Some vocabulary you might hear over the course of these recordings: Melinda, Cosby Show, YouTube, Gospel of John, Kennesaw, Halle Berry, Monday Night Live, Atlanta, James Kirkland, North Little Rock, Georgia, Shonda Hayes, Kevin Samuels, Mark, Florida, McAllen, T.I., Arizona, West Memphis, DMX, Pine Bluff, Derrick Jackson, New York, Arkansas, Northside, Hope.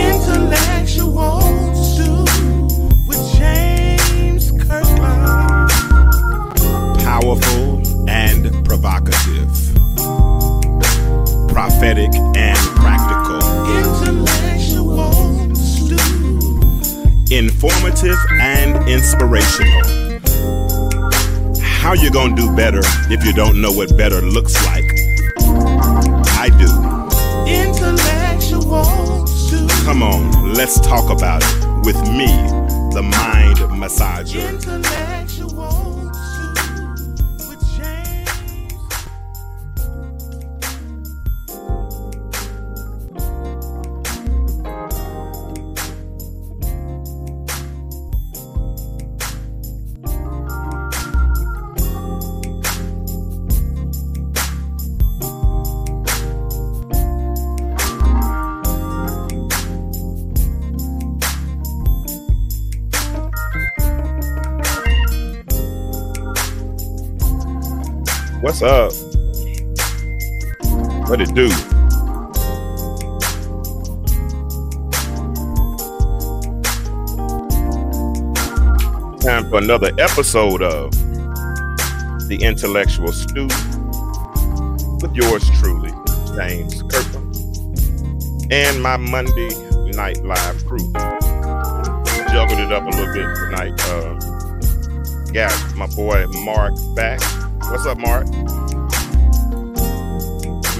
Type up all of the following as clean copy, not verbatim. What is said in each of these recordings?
Intellectuals do with James Kirkland. Powerful and provocative, prophetic and practical. Intellectuals do. Informative and inspirational. How you gonna do better if you don't know what better looks like? I do. Intellectuals do. Come on, let's talk about it with me, the mind massager. Intellectuals do with James. What's up? What it do? Time for another episode of The Intellectual Stew with yours truly, James Kirkland, and my Monday Night Live crew. Juggled it up a little bit tonight. Got my boy Mark back. What's up, Mark?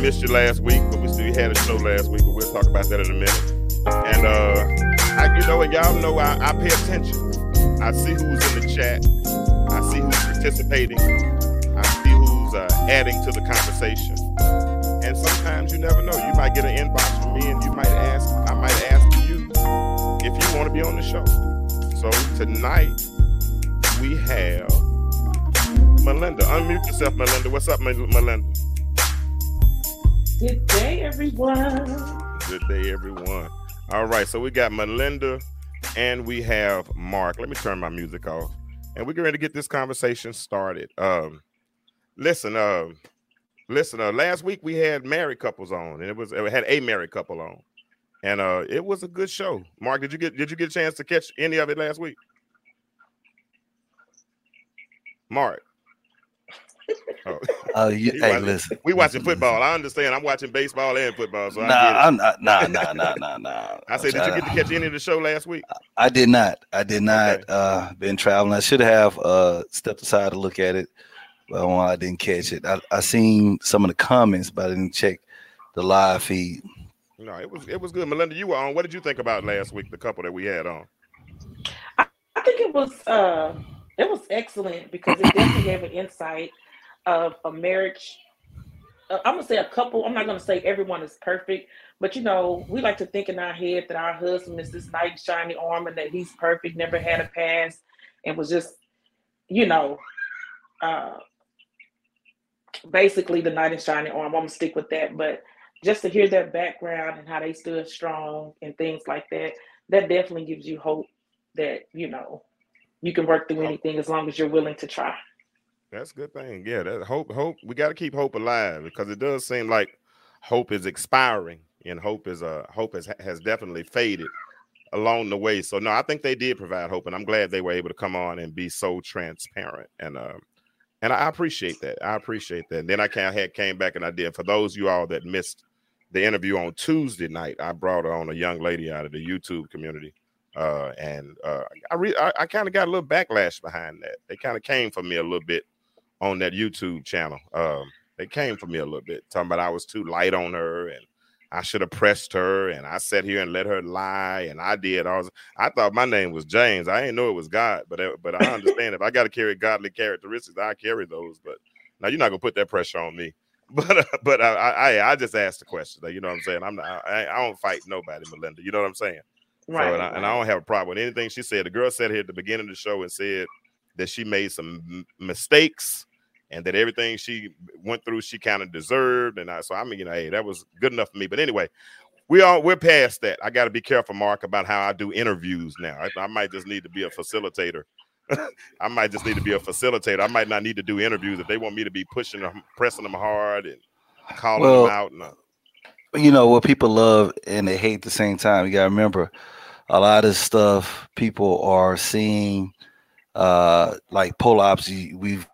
Missed you last week, but we had a show last week, but we'll talk about that in a minute. And y'all know I pay attention. I see who's in the chat. I see who's participating. I see who's adding to the conversation. And sometimes you never know. You might get an inbox from me, and I might ask you if you want to be on the show. So tonight we have Melinda. Unmute yourself, Melinda. What's up, Melinda? Good day, everyone. Good day, everyone. All right, so we got Melinda and we have Mark. Let me turn my music off. And we're going to get this conversation started. Listen, last week we had married couples on, and we had a married couple on. And it was a good show. Mark, did you get a chance to catch any of it last week? Mark. Oh, listen. We watching football. I understand. I'm watching baseball and football. So Nah. I said, did you get to catch any of the show last week? I did not. Okay. Been traveling. I should have stepped aside to look at it, but I didn't catch it. I seen some of the comments, but I didn't check the live feed. No, it was good. Melinda, you were on. What did you think about last week? The couple that we had on. I think it was excellent because it definitely gave an insight of a marriage. I'm gonna say a couple. I'm not gonna say everyone is perfect, but we like to think in our head that our husband is this nice shiny arm and that he's perfect, never had a past, and was just, basically the knight in shining arm. I'm gonna stick with that, but just to hear their background and how they stood strong and things like that, that definitely gives you hope that you can work through anything as long as you're willing to try. That's a good thing. Yeah, that hope. We got to keep hope alive because it does seem like hope is expiring, and hope has definitely faded along the way. So no, I think they did provide hope, and I'm glad they were able to come on and be so transparent. And I appreciate that. And then I came back and I did. For those of you all that missed the interview on Tuesday night, I brought on a young lady out of the YouTube community. I kind of got a little backlash behind that. They kind of came for me a little bit on that YouTube channel. They came for me a little bit, talking about I was too light on her and I should have pressed her and I sat here and let her lie, and I did. I thought my name was James. I didn't know it was God, but I understand if I got to carry godly characteristics, I carry those. But now you're not gonna put that pressure on me. But I just asked the question. You know what I'm saying? I don't fight nobody, Melinda. You know what I'm saying? Right. So, I don't have a problem with anything she said. The girl sat here at the beginning of the show and said that she made some mistakes and that everything she went through, she kind of deserved. And hey, that was good enough for me. But anyway, we're past that. I got to be careful, Mark, about how I do interviews now. I might just need to be a facilitator I might just need to be a facilitator. I might not need to do interviews if they want me to be pushing them, pressing them hard and calling them out. No. You know what people love and they hate at the same time. You got to remember, a lot of stuff people are seeing, like poll ops. We've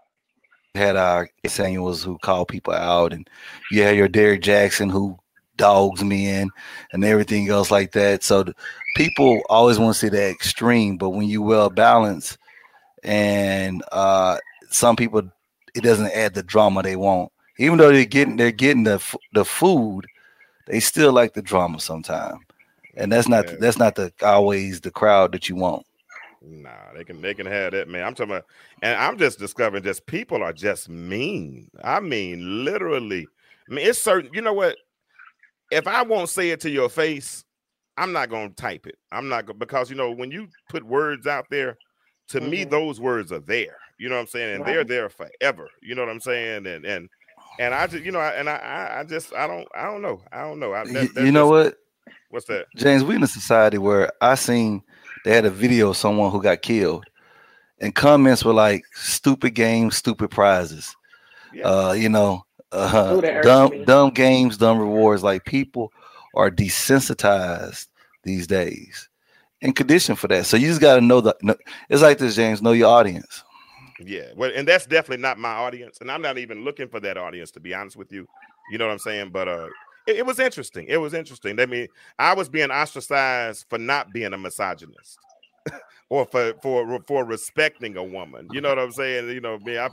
had our Samuels who call people out, and you had your Derrick Jackson who dogs men and everything else like that. So people always want to see that extreme, but when you well balanced, and some people, it doesn't add the drama they want. Even though they're getting the food, they still like the drama sometimes, and that's not always the crowd that you want. Nah, they can have that, man. I'm talking about, and I'm just discovering just people are just mean. I mean, literally. I mean, it's certain. You know what? If I won't say it to your face, I'm not gonna type it. I'm not gonna, because you know when you put words out there, to me those words are there. You know what I'm saying? And they're there forever. You know what I'm saying? And I just, you know, and I don't know. You know what? What's that? James, we in a society where I seen they had a video of someone who got killed, and comments were like, "Stupid games, stupid prizes." Yeah. You know, dumb games, dumb rewards. Like, people are desensitized these days and conditioned for that. So you just got to know it's like this, James. Know your audience. Yeah, well, and that's definitely not my audience, and I'm not even looking for that audience, to be honest with you. You know what I'm saying? But it was interesting. It was interesting. I mean, I was being ostracized for not being a misogynist, or for respecting a woman. You know what I'm saying? You know, man,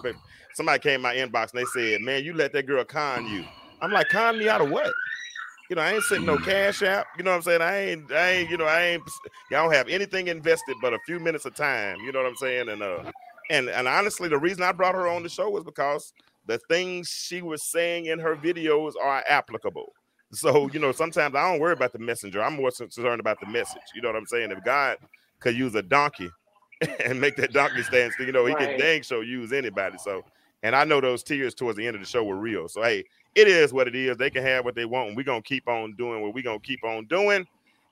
somebody came in my inbox and they said, "Man, you let that girl con you." I'm like, "Con me out of what?" You know, I ain't sitting no Cash App. You know what I'm saying? I ain't. You know, y'all don't have anything invested but a few minutes of time. You know what I'm saying? And honestly, the reason I brought her on the show was because the things she was saying in her videos are applicable. So, you know, sometimes I don't worry about the messenger. I'm more concerned about the message. You know what I'm saying? If God could use a donkey and make that donkey stand still, you know, he can dang sure use anybody. So, and I know those tears towards the end of the show were real. So, hey, it is what it is. They can have what they want, and we're going to keep on doing what we're going to keep on doing.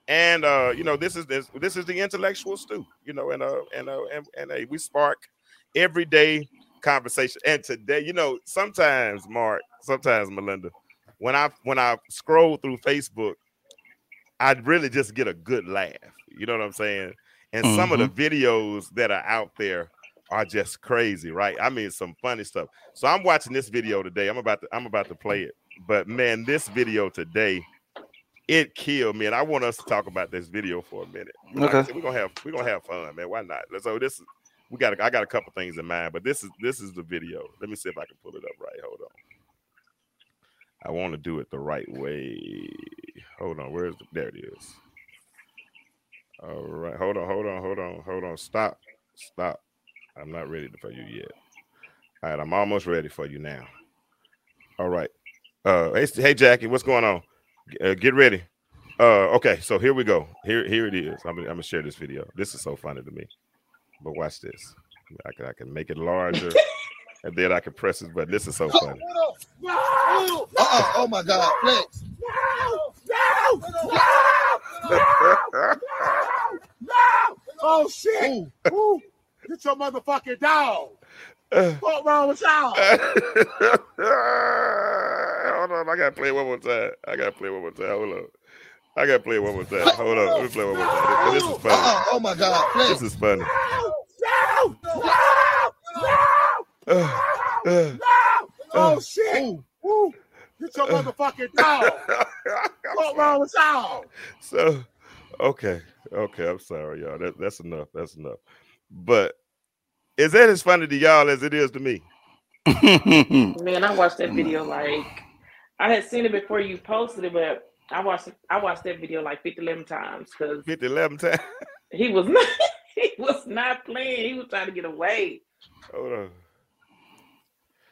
And, you know, this is the intellectual stew, you know, and hey, we spark everyday conversation. And today, you know, sometimes Mark, sometimes Melinda, when I scroll through Facebook, I really just get a good laugh. You know what I'm saying? And some of the videos that are out there are just crazy, right? I mean, some funny stuff. So I'm watching this video today. I'm about to play it. But man, this video today, it killed me. And I want us to talk about this video for a minute. Like, okay. We're gonna have fun, man. Why not? So I got a couple things in mind, but this is the video. Let me see if I can pull it up right. Hold on. I want to do it the right way. Hold on. There it is. All right. Hold on. Stop. I'm not ready for you yet. All right. I'm almost ready for you now. All right. Hey, Jackie, what's going on? Get ready. Okay. So here we go. Here it is. I'm going to share this video. This is so funny to me. But watch this. I can make it larger, and then I can press it. But this is so funny. Oh my God! Flex. No! Oh shit! Ooh. Get your motherfucking dog. What's wrong with y'all? Hold on, I gotta play one more time. Hold on. Hold on. Let me play one more time. This is funny. Oh my God. This is funny. Oh shit. Woo. Get your motherfucking dog. What's wrong with y'all? So, okay. I'm sorry, y'all. That's enough. But is that as funny to y'all as it is to me? Man, I watched that video like I had seen it before you posted it, but I watched that video like 11 times because 11 times he was not playing. He was trying to get away. Hold on.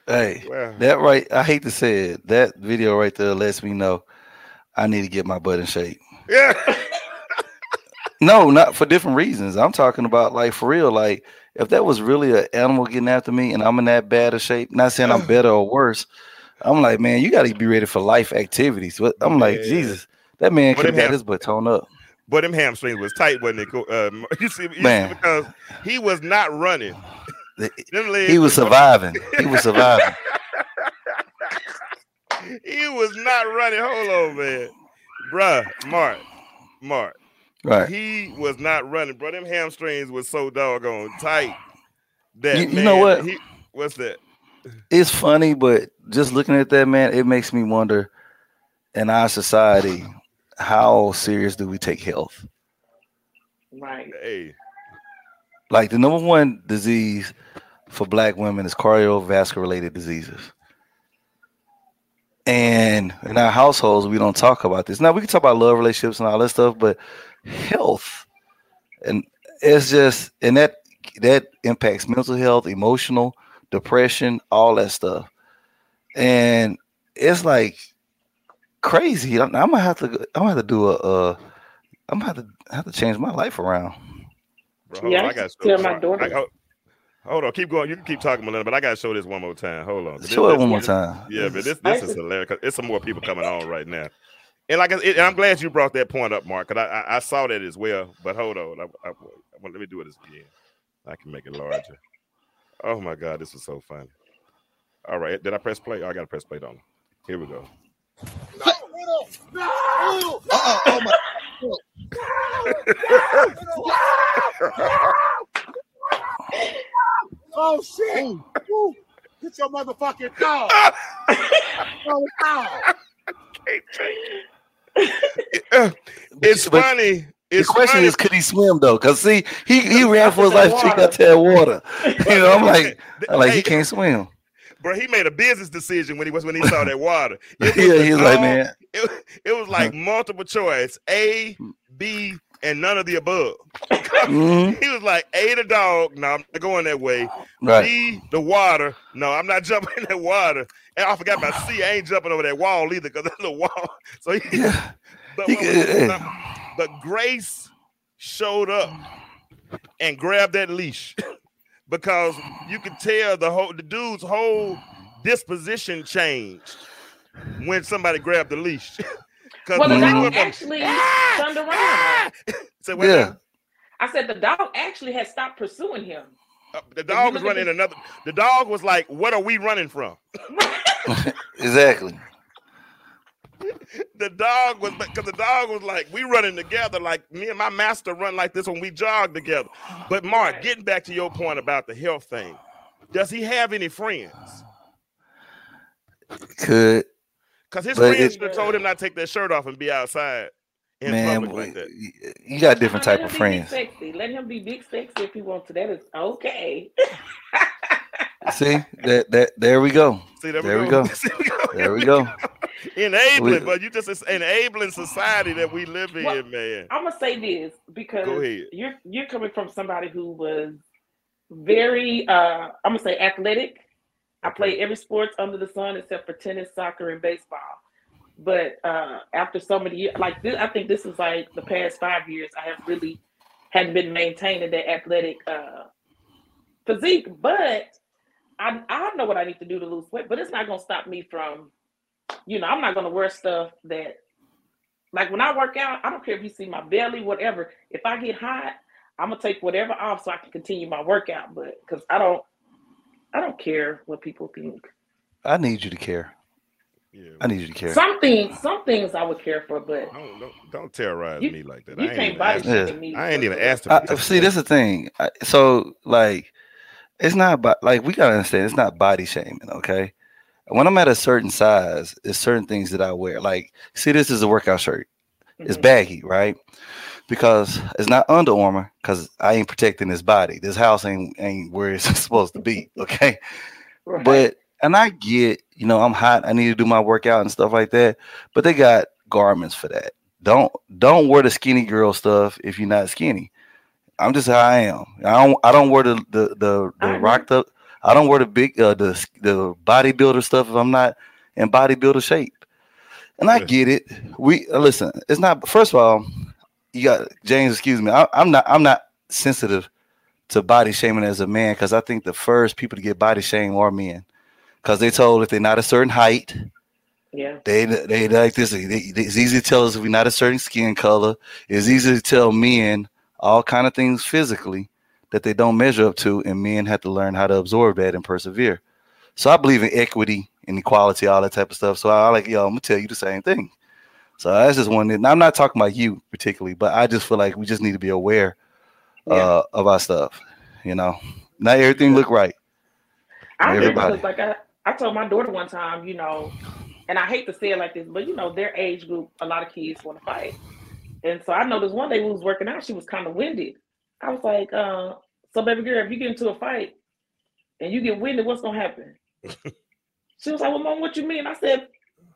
Hey, wow. That right. I hate to say it. That video right there lets me know I need to get my butt in shape. Yeah. No, not for different reasons. I'm talking about like for real. Like if that was really an animal getting after me, and I'm in that bad of shape. Not saying I'm better or worse. I'm like, man, you got to be ready for life activities. But I'm like, Jesus, that man could have had his butt torn up. But them hamstrings was tight, wasn't it? You see, because he was not running. He was surviving. He was surviving. He was not running. Hold on, man. Bruh, Mark. Right. He was not running, bro. Them hamstrings was so doggone tight that you know what? What's that? It's funny, but just looking at that, man, it makes me wonder in our society, how serious do we take health? Right. Hey. Like the number one disease for black women is cardiovascular related diseases. And in our households, we don't talk about this. Now, we can talk about love, relationships, and all that stuff, but health, and it's just, and that impacts mental health, emotional, depression, all that stuff. And it's like crazy. I'm gonna have to change my life around. Bro, yeah, hold on, keep going. You can keep talking, Melinda, but I gotta show this one more time. Hold on, show it one more time. Yeah, but this is hilarious. It's some more people coming on right now, and and I'm glad you brought that point up, Mark, because I saw that as well. But hold on, let me do this again. I can make it larger. Oh my God, this was so funny. All right, did I press play? Oh, I gotta press play on. Here we go. No, no, no. Oh my. Oh shit! Ooh. Get your motherfucking dog! Oh, I can't take it. It's funny. It's the question funny. Is, could he swim though? Because see, he ran for his life till he got to that water. You know, I'm like, he can't swim. Bro, he made a business decision when he saw that water. It was like multiple choice: A, B, and none of the above. Mm-hmm. He was like, A, the dog. No, I'm not going that way. Right. B, the water. No, I'm not jumping in that water. And I forgot about C. I ain't jumping over that wall either because there's a wall. So but Grace showed up and grabbed that leash because you could tell the dude's whole disposition changed when somebody grabbed the leash. Well, the dog actually turned around. I said the dog actually had stopped pursuing him. The dog was running another. The dog was like, "What are we running from?" Exactly. The dog was like, "We running together. Like me and my master run like this when we jog together." But Mark, getting back to your point about the health thing, does he have any friends? Could. Because his friends told him not to take their shirt off and be outside in public like that. You got different type of friends. Let him be big sexy if he wants to. That is okay. See, that there we go. See, there we go. Enabling, but you just enabling society that we live in, man. I'm gonna say this because you're coming from somebody who was very I'm gonna say athletic. I played every sport under the sun except for tennis, soccer, and baseball. But after so many years, like this, I think this is like the past 5 years, I have really hadn't been maintaining that athletic physique. But I know what I need to do to lose weight. But it's not going to stop me from, you know, I'm not going to wear stuff that, like when I work out, I don't care if you see my belly, whatever. If I get hot, I'm going to take whatever off so I can continue my workout. But because I don't care what people think. I need you to care. Yeah, I need you to care. Some things I would care for, but don't terrorize me like that. You can't body shame me. I ain't even asked to see. That's the thing. So like, it's not about like we gotta understand. It's not body shaming, okay? When I'm at a certain size, it's certain things that I wear. Like, see, this is a workout shirt. It's baggy, right? Because it's not Under Armour, because I ain't protecting this body. This house ain't where it's supposed to be, okay? Right. But, and I get, you know, I'm hot. I need to do my workout and stuff like that. But they got garments for that. Don't wear the skinny girl stuff if you're not skinny. I'm just how I am. I don't wear the rocked up. I don't wear the big the bodybuilder stuff if I'm not in bodybuilder shape. And I get it. We listen. It's not. First of all, you got James. Excuse me. I'm not sensitive to body shaming as a man because I think the first people to get body shamed are men because they told if they're not a certain height, Yeah. They like this. It's easy to tell us if we're not a certain skin color. It's easy to tell men all kind of things physically that they don't measure up to, and men have to learn how to absorb that and persevere. So I believe in equity and equality, all that type of stuff. So I like, yo, I'm gonna tell you the same thing. So that's just one. And I'm not talking about you particularly, but I just feel like we just need to be aware of our stuff. You know, not everything look right. I told my daughter one time, you know, and I hate to say it like this, but you know, their age group, a lot of kids want to fight. And so I noticed one day we was working out, she was kind of winded. I was like, so baby girl, if you get into a fight and you get winded, what's gonna happen? She was like, well, mom, what you mean? I said,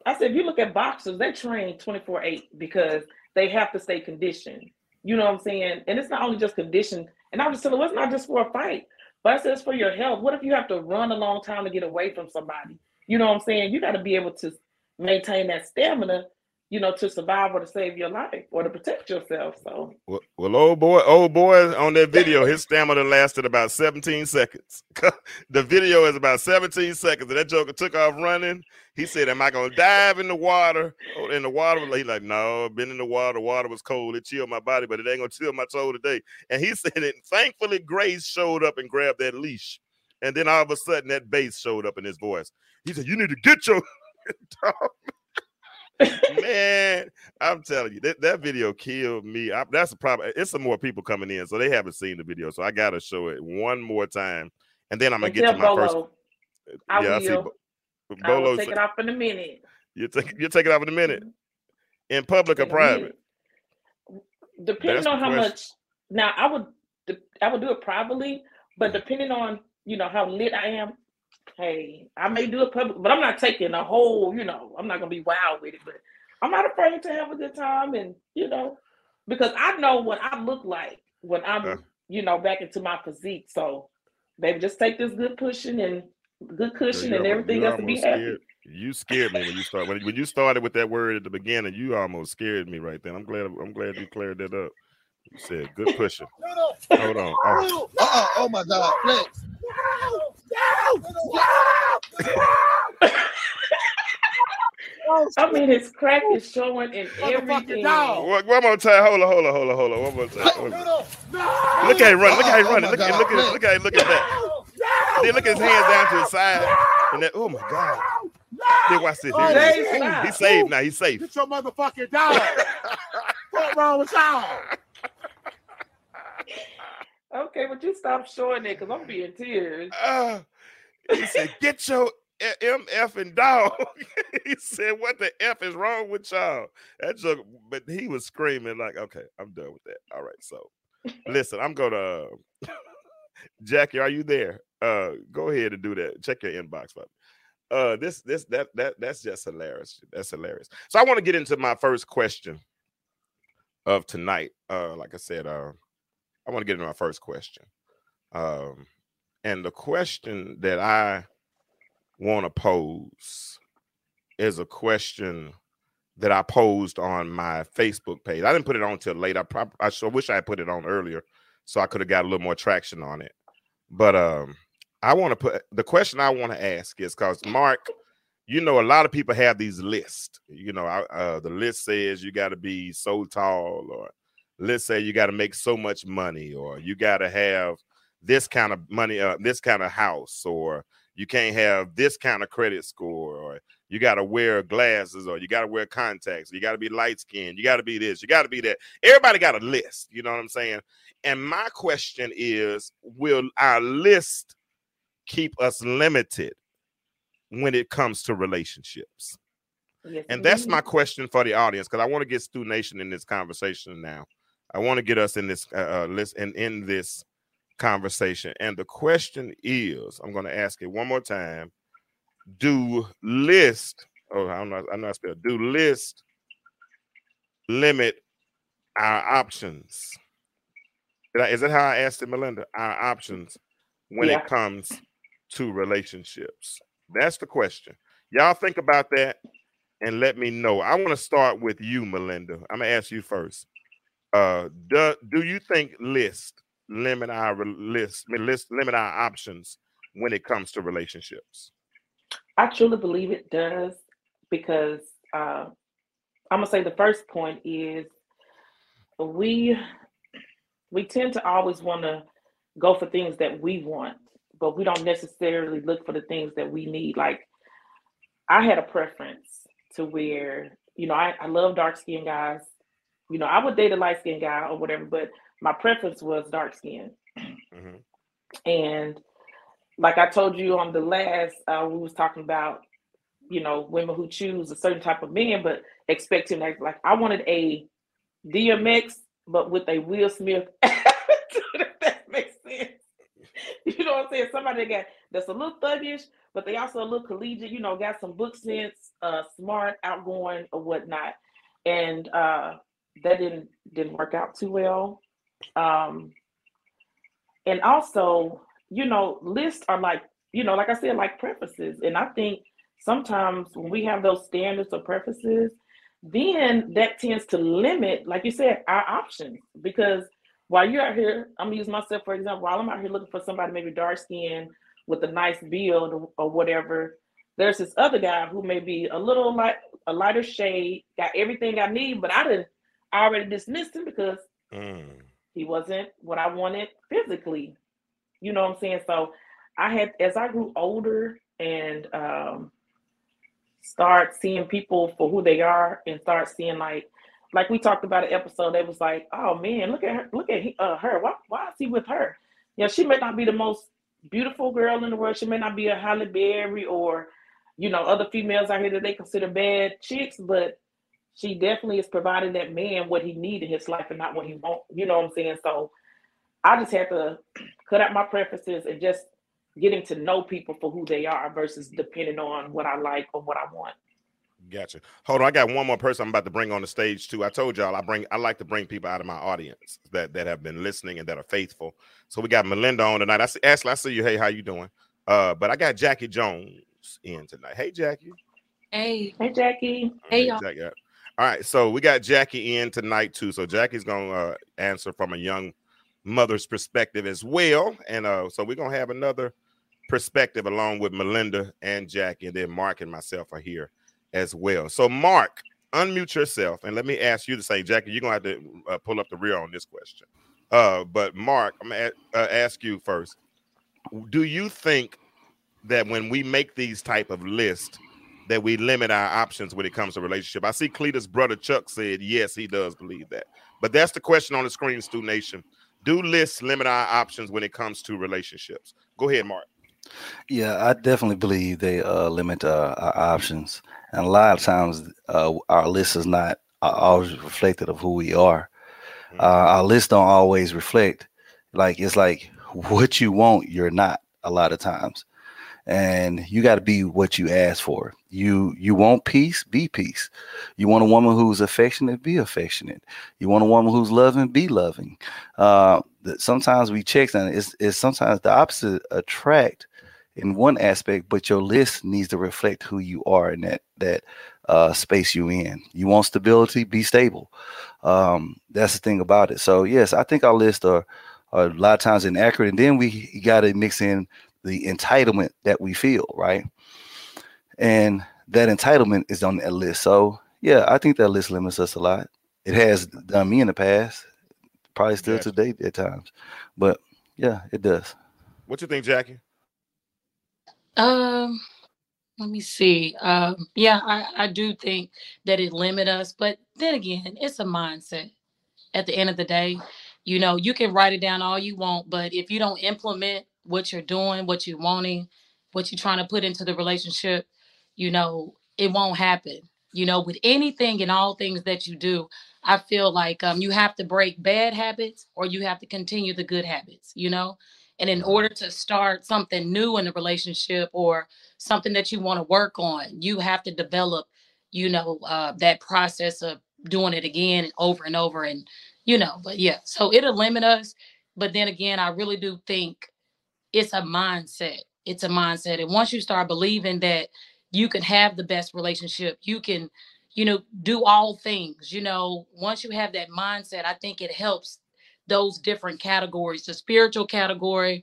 if you look at boxers, they train 24/8 because they have to stay conditioned. You know what I'm saying? And it's not only just conditioned. And I was just telling her, it's not just for a fight, but I said, it's for your health. What if you have to run a long time to get away from somebody? You know what I'm saying? You got to be able to maintain that stamina, you know, to survive or to save your life or to protect yourself. So, well, old boy on that video, his stamina lasted about 17 seconds. The video is about 17 seconds. And that joker took off running. He said, am I going to dive in the water? Oh, in the water? He's like, no, I've been in the water. The water was cold. It chilled my body, but it ain't going to chill my soul today. And he said it. Thankfully, Grace showed up and grabbed that leash. And then all of a sudden, that bass showed up in his voice. He said, you need to get your dog. Man, I'm telling you, that video killed me. That's the problem. It's some more people coming in, so they haven't seen the video. So I gotta show it one more time, and then I'm gonna get to my first. I will take it off in a minute. You take it off in a minute, in public or private? Depending on how much. Now I would do it privately, but depending on how lit I am. Hey, I may do it public, but I'm not taking a whole, I'm not going to be wild with it, but I'm not afraid to have a good time. And, because I know what I look like when I'm, back into my physique. So, baby, just take this good pushing and good cushion and everything else to be happy. You scared me when you started. When you started with that word at the beginning, you almost scared me right then. I'm glad you cleared that up. You said good pushing. Hold on. Oh, my God. Flex. I mean, his crack is showing in everything. One more time. Hold on. One more time. Look at him running. Look at him running. Look at that. Then look at his hands down to his side. And that. Oh my God. Then watch this. He's safe now. He's safe. Get your motherfucking dollar. What's wrong with y'all? Okay, but you stop showing it because I'm being tears. He said, get your MF and dog. He said, what the F is wrong with y'all? That joke, but he was screaming like, okay, I'm done with that. All right, so listen, I'm going to, Jackie, are you there? Go ahead and do that. Check your inbox, buddy. That's just hilarious. That's hilarious. So I want to get into my first question of tonight. Like I said, I want to get into my first question. And the question that I want to pose is a question that I posed on my Facebook page. I didn't put it on till late. I sure wish I had put it on earlier so I could have got a little more traction on it. But I want to put the question I want to ask is because, Mark, a lot of people have these lists. The list says you got to be so tall, or let's say you got to make so much money, or you got to have this kind of money, this kind of house, or you can't have this kind of credit score, or you got to wear glasses, or you got to wear contacts, or you got to be light skinned, you got to be this, you got to be that. Everybody got a list. You know what I'm saying? And my question is, will our list keep us limited when it comes to relationships? Yes, and that's my question for the audience, because I want to get Stu Nation in this conversation now. I want to get us in this list and in this conversation. And the question is, I'm going to ask it one more time. Do list limit our options? Is that how I asked it, Melinda? Our options when it comes to relationships. That's the question. Y'all think about that and let me know. I want to start with you, Melinda. I'm going to ask you first. Do you think limit our options when it comes to relationships? I truly believe it does, because I'm gonna say the first point is we tend to always want to go for things that we want, but we don't necessarily look for the things that we need. Like I had a preference to where, you know, I love dark-skinned guys. You know, I would date a light-skinned guy or whatever, but my preference was dark-skinned. Mm-hmm. And like I told you on the last, we was talking about, you know, women who choose a certain type of man, but expect him to act like, I wanted a DMX, but with a Will Smith attitude, if that makes sense. You know what I'm saying? Somebody that's a little thuggish, but they also a little collegiate, you know, got some book sense, smart, outgoing or whatnot. And that didn't work out too well. And also, you know, lists are like, you know, like I said, like preferences. And I think sometimes when we have those standards or preferences, then that tends to limit, like you said, our options. Because while you're out here, I'm gonna use myself for example, while I'm out here looking for somebody maybe dark-skinned with a nice build or whatever, there's this other guy who may be a little like a lighter shade, got everything I need, but I already dismissed him because he wasn't what I wanted physically. You know what I'm saying? So I had, as I grew older and start seeing people for who they are and start seeing like we talked about an episode, they was like, oh man, look at her. Why is he with her? You know, she may not be the most beautiful girl in the world. She may not be a Halle Berry or, you know, other females out here that they consider bad chicks, but she definitely is providing that man what he needs in his life and not what he wants. You know what I'm saying? So I just had to cut out my preferences and just getting to know people for who they are versus depending on what I like or what I want. Gotcha. Hold on. I got one more person I'm about to bring on the stage too. I told y'all I like to bring people out of my audience that have been listening and that are faithful. So we got Melinda on tonight. Ashley, I see you. Hey, how you doing? But I got Jackie Jones in tonight. Hey, Jackie. Hey, Jackie. Hey, y'all. Jackie. All right. So we got Jackie in tonight too. So Jackie's going to answer from a young mother's perspective as well. And so we're going to have another perspective along with Melinda and Jackie, and then Mark and myself are here as well. So Mark, unmute yourself and let me ask you the same. Jackie, you're gonna have to pull up the rear on this question, but Mark, I'm gonna ask you first. Do you think that when we make these type of lists that we limit our options when it comes to relationship? I see Cleta's brother Chuck said yes, he does believe that, but that's the question on the screen, Stu Nation. Do lists limit our options when it comes to relationships? Go ahead, Mark. Yeah, I definitely believe they limit our options. And a lot of times our list is not always reflective of who we are. Mm-hmm. Our list don't always reflect. Like, it's like what you want, you're not a lot of times. And you got to be what you ask for. You want peace, be peace. You want a woman who's affectionate, be affectionate. You want a woman who's loving, be loving. Sometimes we check, and it's sometimes the opposite attract in one aspect, but your list needs to reflect who you are in that space you in. You want stability, be stable. That's the thing about it. So yes, I think our lists are a lot of times inaccurate, and then we got to mix in the entitlement that we feel, right? And that entitlement is on that list. So yeah, I think that list limits us a lot. It has done me in the past, probably still today at times, but yeah, it does. What you think, Jackie? Let me see. Yeah, I do think that it limits us, but then again, it's a mindset. At the end of the day, you know, you can write it down all you want, but if you don't implement what you're doing, what you're wanting, what you're trying to put into the relationship, you know, it won't happen. You know, with anything and all things that you do, I feel like you have to break bad habits or you have to continue the good habits, you know? And in order to start something new in a relationship or something that you want to work on, you have to develop, you know, that process of doing it again and over and, you know, but yeah, so it'll limit us. But then again, I really do think it's a mindset. It's a mindset. And once you start believing that you can have the best relationship, you can, you know, do all things, you know, once you have that mindset, I think it helps those different categories, the spiritual category,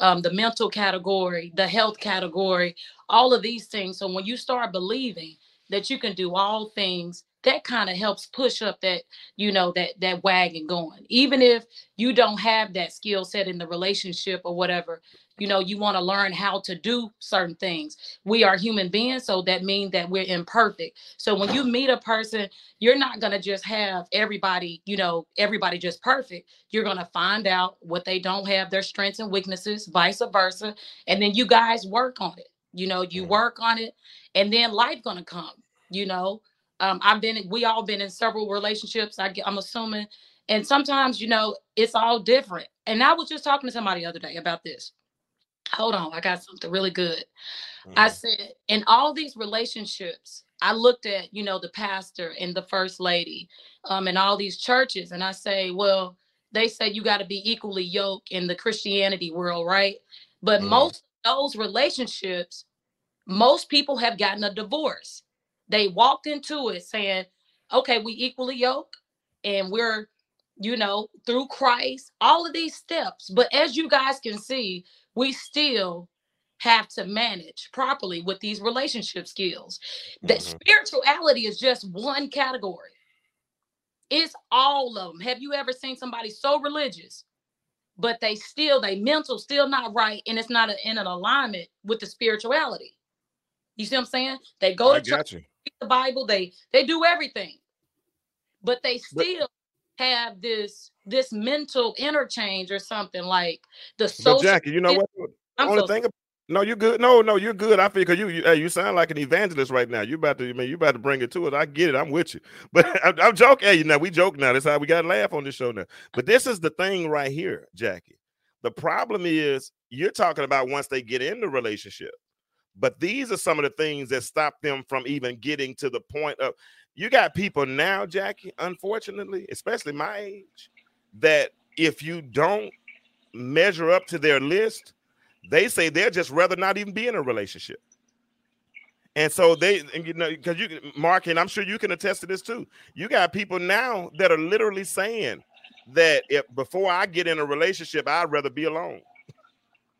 the mental category, the health category, all of these things. So when you start believing that you can do all things, that kind of helps push up that, you know, that wagon going. Even if you don't have that skill set in the relationship or whatever, you know, you want to learn how to do certain things. We are human beings, so that means that we're imperfect. So when you meet a person, you're not going to just have everybody, you know, everybody just perfect. You're going to find out what they don't have, their strengths and weaknesses, vice versa. And then you guys work on it. You know, you work on it, and then life going to come, you know. We all been in several relationships, I'm assuming. And sometimes, you know, it's all different. And I was just talking to somebody the other day about this. Hold on, I got something really good. I said, in all these relationships, I looked at, you know, the pastor and the first lady, and all these churches. And I say, well, they say you got to be equally yoked in the Christianity world, right? But most of those relationships, most people have gotten a divorce. They walked into it saying, okay, we equally yoke and we're, you know, through Christ, all of these steps. But as you guys can see, we still have to manage properly with these relationship skills. That spirituality is just one category. It's all of them. Have you ever seen somebody so religious, but they mental still not right, and it's not in an alignment with the spirituality? You see what I'm saying? They go to church, read the Bible, they do everything, but they still have this mental interchange or something like the social. But Jackie, you know what? No, you're good. No, you're good. I feel because you sound like an evangelist right now. You about to bring it to us. I get it. I'm with you. But I'm joking. Hey, we joke now. That's how we got to laugh on this show now. But this is the thing right here, Jackie. The problem is you're talking about once they get in the relationship. But these are some of the things that stop them from even getting to the point of, you got people now, Jackie, unfortunately, especially my age, that if you don't measure up to their list, they say they'd just rather not even be in a relationship. And so because Mark, and I'm sure you can attest to this too, you got people now that are literally saying that before I get in a relationship, I'd rather be alone.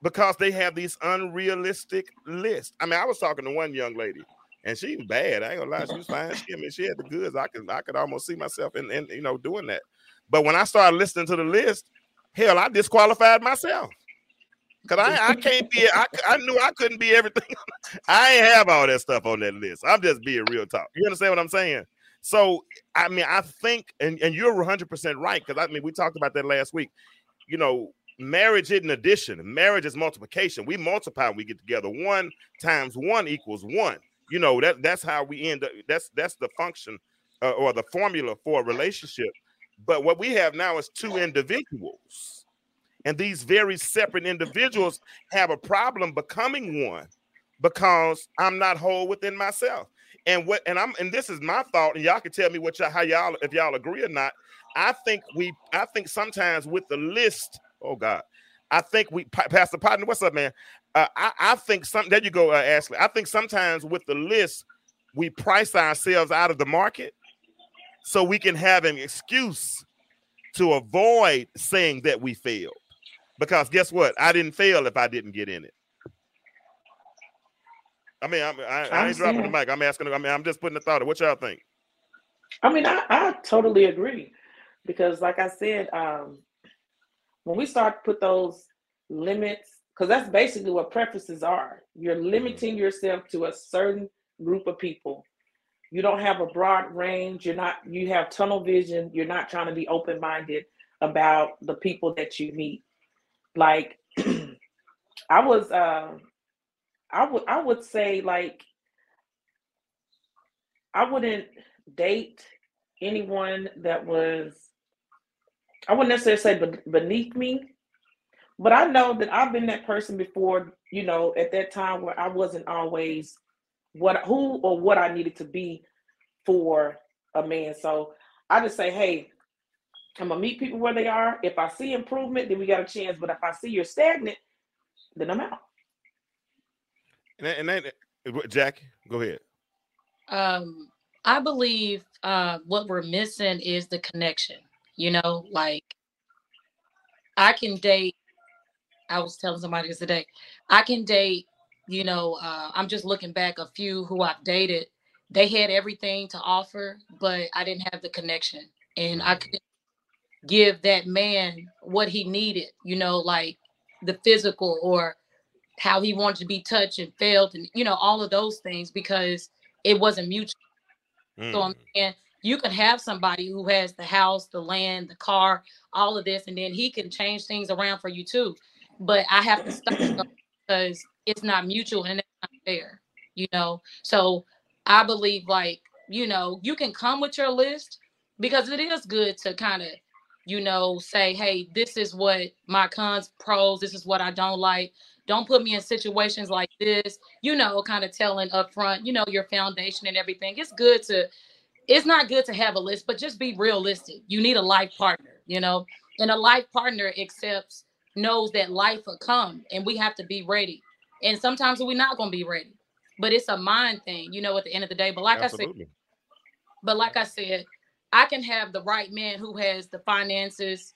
Because they have these unrealistic lists. I mean, I was talking to one young lady, and she was bad. I ain't gonna lie, she was fine. She had the goods. I could almost see myself in doing that. But when I started listening to the list, hell, I disqualified myself because I can't be. I knew I couldn't be everything. I ain't have all that stuff on that list. I'm just being real talk. You understand what I'm saying? So I mean, I think, and you're 100% right, because I mean, we talked about that last week. You know. Marriage isn't addition. Marriage is multiplication. We multiply when we get together. 1 times 1 equals 1. You know, that's how we end up. That's the function or the formula for a relationship. But what we have now is 2 individuals. And these very separate individuals have a problem becoming one because I'm not whole within myself. And this is my thought, and y'all can tell me if y'all agree or not. I think sometimes with the list. Oh, God. I think Pastor Potton, what's up, man? I think there you go, Ashley. I think sometimes with the list, we price ourselves out of the market so we can have an excuse to avoid saying that we failed. Because guess what? I didn't fail if I didn't get in it. I mean, I ain't dropping the mic. I'm just putting a thought in. What y'all think? I mean, I totally agree. Because like I said, when we start to put those limits, because that's basically what preferences are. You're limiting yourself to a certain group of people. You don't have a broad range. You have tunnel vision. You're not trying to be open-minded about the people that you meet. Like I would say, like, I wouldn't date anyone that was, I wouldn't necessarily say beneath me, but I know that I've been that person before, you know, at that time where I wasn't always what I needed to be for a man. So I just say, hey, I'm gonna meet people where they are. If I see improvement, then we got a chance. But if I see you're stagnant, then I'm out. And Jack, go ahead. I believe what we're missing is the connection. You know, like I can date, I was telling somebody this today, I can date, you know, I'm just looking back a few who I've dated they had everything to offer, but I didn't have the connection, and I couldn't give that man what he needed, you know, like the physical or how he wanted to be touched and felt, and, you know, all of those things, because it wasn't mutual. So I'm saying, you can have somebody who has the house, the land, the car, all of this, and then he can change things around for you too. But I have to stop because it's not mutual and it's not fair, you know? So I believe, like, you know, you can come with your list, because it is good to kind of, you know, say, hey, this is what my cons, pros, this is what I don't like. Don't put me in situations like this, you know, kind of telling up front, you know, your foundation and everything. It's good to, it's not good to have a list, but just be realistic. You need a life partner, you know, and a life partner accepts, knows that life will come, and we have to be ready. And sometimes we're not going to be ready, but it's a mind thing, you know, at the end of the day. But like Absolutely. I said, I can have the right man who has the finances,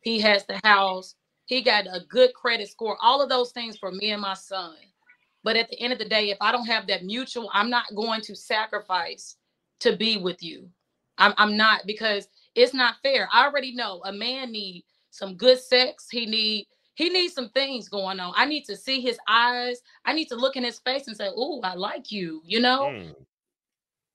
he has the house, he got a good credit score, all of those things for me and my son. But at the end of the day, if I don't have that mutual, I'm not going to sacrifice to be with you. I'm not, because it's not fair. I already know a man need some good sex. He needs some things going on. I need to see his eyes. I need to look in his face and say, "Ooh, I like you," you know?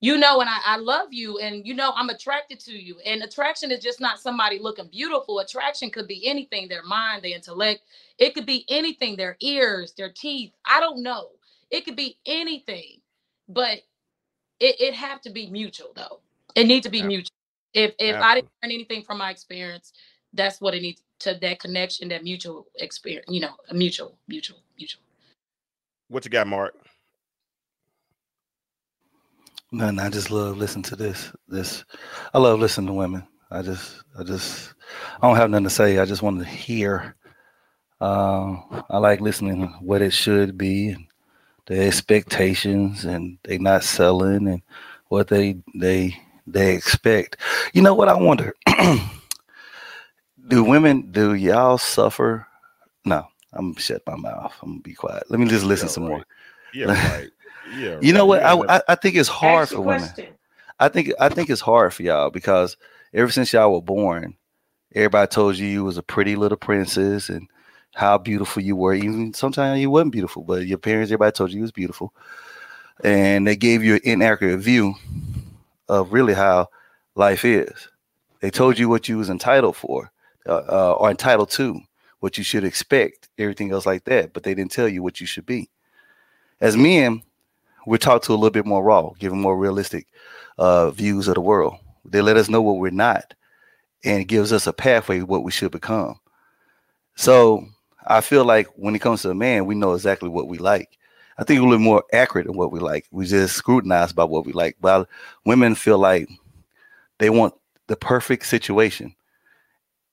You know, and I love you, and, you know, I'm attracted to you. And attraction is just not somebody looking beautiful. Attraction could be anything, their mind, their intellect. It could be anything, their ears, their teeth. I don't know. It could be anything, but it have to be mutual, though. It needs to be mutual. If I didn't learn anything from my experience, that's what it needs to, that connection, that mutual experience, you know, mutual. What you got, Mark? Nothing. I just love listening to this. I love listening to women. I don't have nothing to say. I just wanted to hear. I like listening to what it should be, and their expectations, and they not selling, and what they expect. You know what I wonder? Do y'all suffer? No, I'm going to shut my mouth. I'm going to be quiet. Let me just listen some more. Yeah, right. Yeah, you know what? I think it's hard for women. I think it's hard for y'all, because ever since y'all were born, everybody told you was a pretty little princess and how beautiful you were. Even sometimes you wasn't beautiful, but your parents, everybody told you was beautiful, and they gave you an inaccurate view of really how life is. They told you what you was entitled for, or entitled to, what you should expect, everything else like that. But they didn't tell you what you should be. As men, we're talked to a little bit more raw, given more realistic views of the world. They let us know what we're not, and it gives us a pathway to what we should become. So I feel like when it comes to a man, we know exactly what we like. I think we're a little more accurate in what we like. We just scrutinized by what we like. While women feel like they want the perfect situation.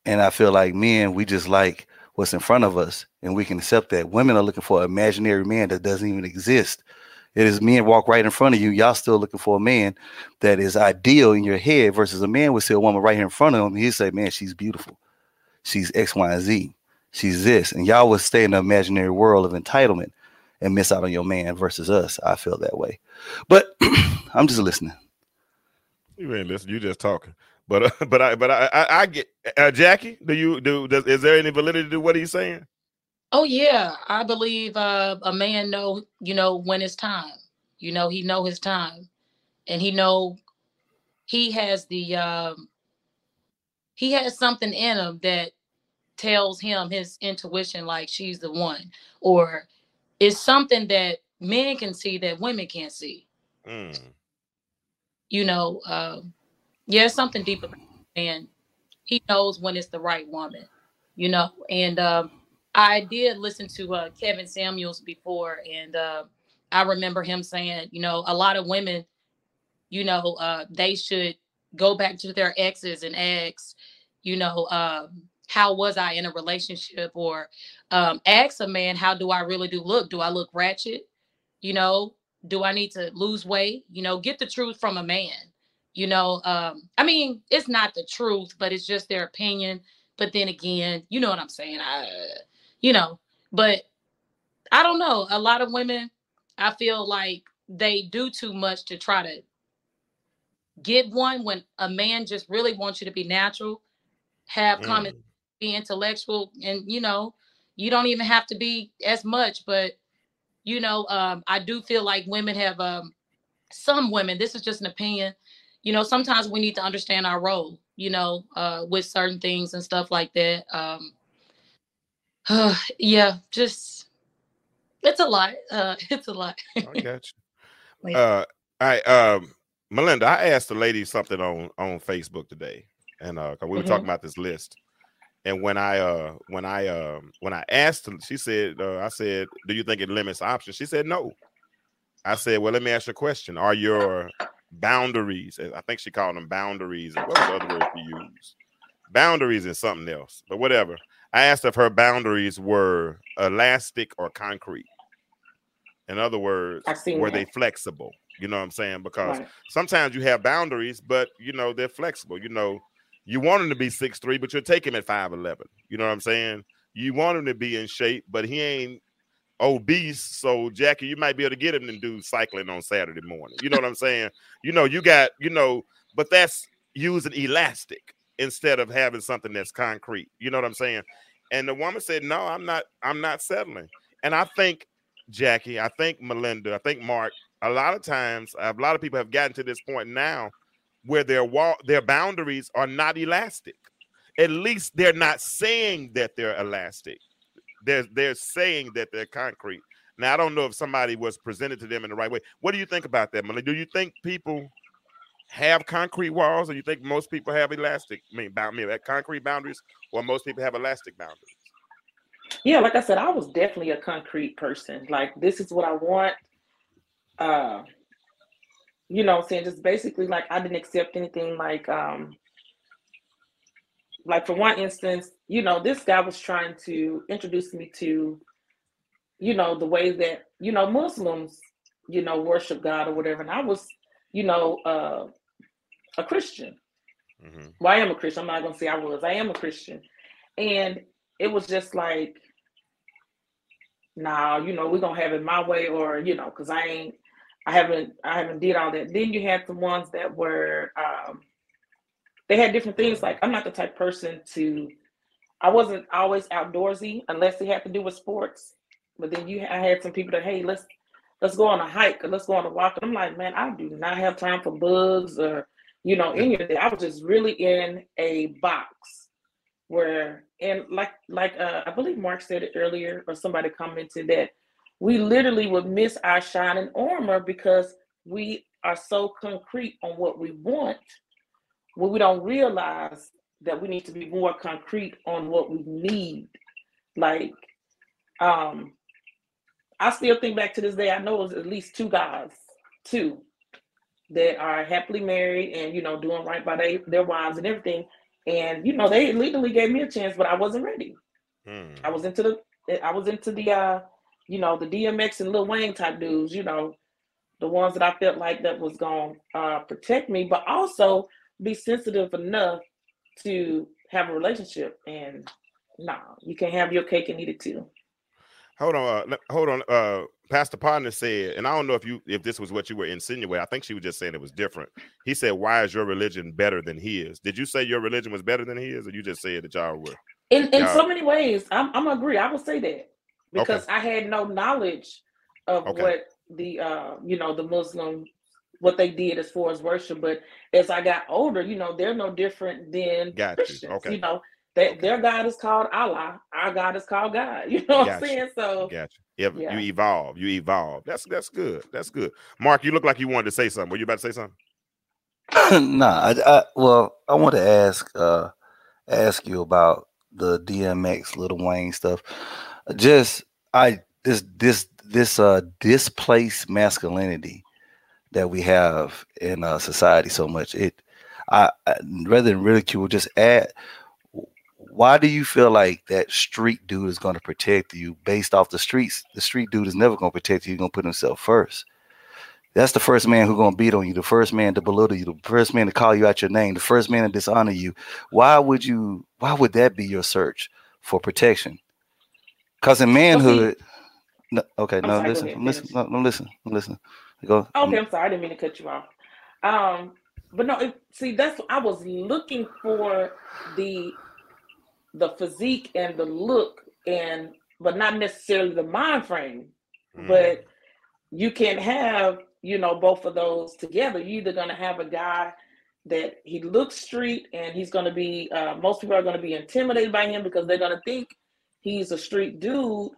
And I feel like men, we just like what's in front of us, and we can accept that. Women are looking for an imaginary man that doesn't even exist. It is men walk right in front of you. Y'all still looking for a man that is ideal in your head, versus a man would see a woman right here in front of him. He'd say, man, she's beautiful. She's X, Y, and Z. She's this. And y'all would stay in the imaginary world of entitlement and miss out on your man, versus us. I feel that way. But I'm just listening. You ain't listening. You just talking. But I get Jackie. Is there any validity to what he's saying? Oh yeah, I believe a man know, you know, when it's time. You know, he know his time, and he know he has the he has something in him that tells him, his intuition, like, she's the one, or it's something that men can see that women can't see. You know, yeah, something deep about it, and he knows when it's the right woman. You know, and I did listen to Kevin Samuels before, and I remember him saying, you know, a lot of women, you know, they should go back to their exes and ask, you know, how was I in a relationship, or ask a man, how do I really look? Do I look ratchet? You know, do I need to lose weight? You know, get the truth from a man. You know, I mean, it's not the truth, but it's just their opinion. But then again, you know what I'm saying? You know, but I don't know. A lot of women, I feel like they do too much to try to get one when a man just really wants you to be natural, have common, be intellectual, and you know, you don't even have to be as much. But you know, I do feel like women have some women, this is just an opinion, you know, sometimes we need to understand our role, you know, with certain things and stuff like that. Yeah, just it's a lot. It's a lot. I got you. Melinda, I asked the lady something on Facebook today, and we were talking about this list. And when I asked her, she said, I said, do you think it limits options? She said, no. I said, well, let me ask you a question. Are your boundaries, I think she called them boundaries, and what was the other word you used? Boundaries and something else, but whatever. I asked if her boundaries were elastic or concrete. In other words, were they flexible? You know what I'm saying? Because sometimes you have boundaries, but, you know, they're flexible. You know, you want him to be 6'3", but you'll take him at 5'11". You know what I'm saying? You want him to be in shape, but he ain't obese. So, Jackie, you might be able to get him to do cycling on Saturday morning. You know what I'm saying? You know, you got, you know, but that's using elastic instead of having something that's concrete. You know what I'm saying? And the woman said, no, I'm not settling. And I think, Jackie, I think Melinda, I think Mark, a lot of times, a lot of people have gotten to this point now where their boundaries are not elastic. At least they're not saying that they're elastic. They're saying that they're concrete. Now, I don't know if somebody was presented to them in the right way. What do you think about that, Melinda? Do you think people have concrete walls, or you think most people have elastic? Concrete boundaries, or most people have elastic boundaries? Yeah, like I said, I was definitely a concrete person. Like, this is what I want. You know what I'm saying? Just basically, like, I didn't accept anything. Like, like for one instance, you know, this guy was trying to introduce me to, you know, the way that, you know, Muslims, you know, worship God or whatever. And I was, you know, a Christian. Well, I am a Christian. I'm not going to say I was. I am a Christian. And it was just like, nah, you know, we're going to have it my way, or, you know, because I haven't did all that. Then you had the ones that were, they had different things. Like, I'm not the type of person to, I wasn't always outdoorsy unless it had to do with sports. But then I had some people that, hey, let's go on a hike, or let's go on a walk. And I'm like, man, I do not have time for bugs or, you know, any of that. I was just really in a box where, and like I believe Mark said it earlier, or somebody commented that, we literally would miss our shining armor because we are so concrete on what we want, when we don't realize that we need to be more concrete on what we need. Like, I still think back to this day, I know it was at least two guys that are happily married and, you know, doing right by their wives and everything. And, you know, they legally gave me a chance, but I wasn't ready. I was into the you know, the DMX and Lil Wayne type dudes, you know, the ones that I felt like that was going to protect me, but also be sensitive enough to have a relationship. And no, you can have your cake and eat it too. Hold on. Pastor Partner said, and I don't know if this was what you were insinuating. I think she was just saying it was different. He said, why is your religion better than his? Did you say your religion was better than his, or you just said that y'all were? In so many ways, I'm going to agree. I would say that. Because I had no knowledge of what the, you know, the Muslim, what they did as far as worship. But as I got older, you know, they're no different than Christians. You. You know, their God is called Allah. Our God is called God. You know what I'm saying? So You evolve. You evolve. That's good. That's good. Mark, you look like you wanted to say something. Were you about to say something? Well, I want to ask you about the DMX, Lil Wayne stuff. This displaced masculinity that we have in society so much. I rather than ridicule, just add, why do you feel like that street dude is going to protect you based off the streets? The street dude is never going to protect you. He's going to put himself first. That's the first man who's going to beat on you, the first man to belittle you, the first man to call you out your name, the first man to dishonor you. Why would that be your search for protection? Because in manhood, listen. Go. Okay, I'm sorry. I didn't mean to cut you off. But no, see, that's I was looking for the physique and the look, and but not necessarily the mind frame. Mm. But you can't have, you know, both of those together. You're either going to have a guy that he looks street and he's going to be, most people are going to be intimidated by him because they're going to think he's a street dude,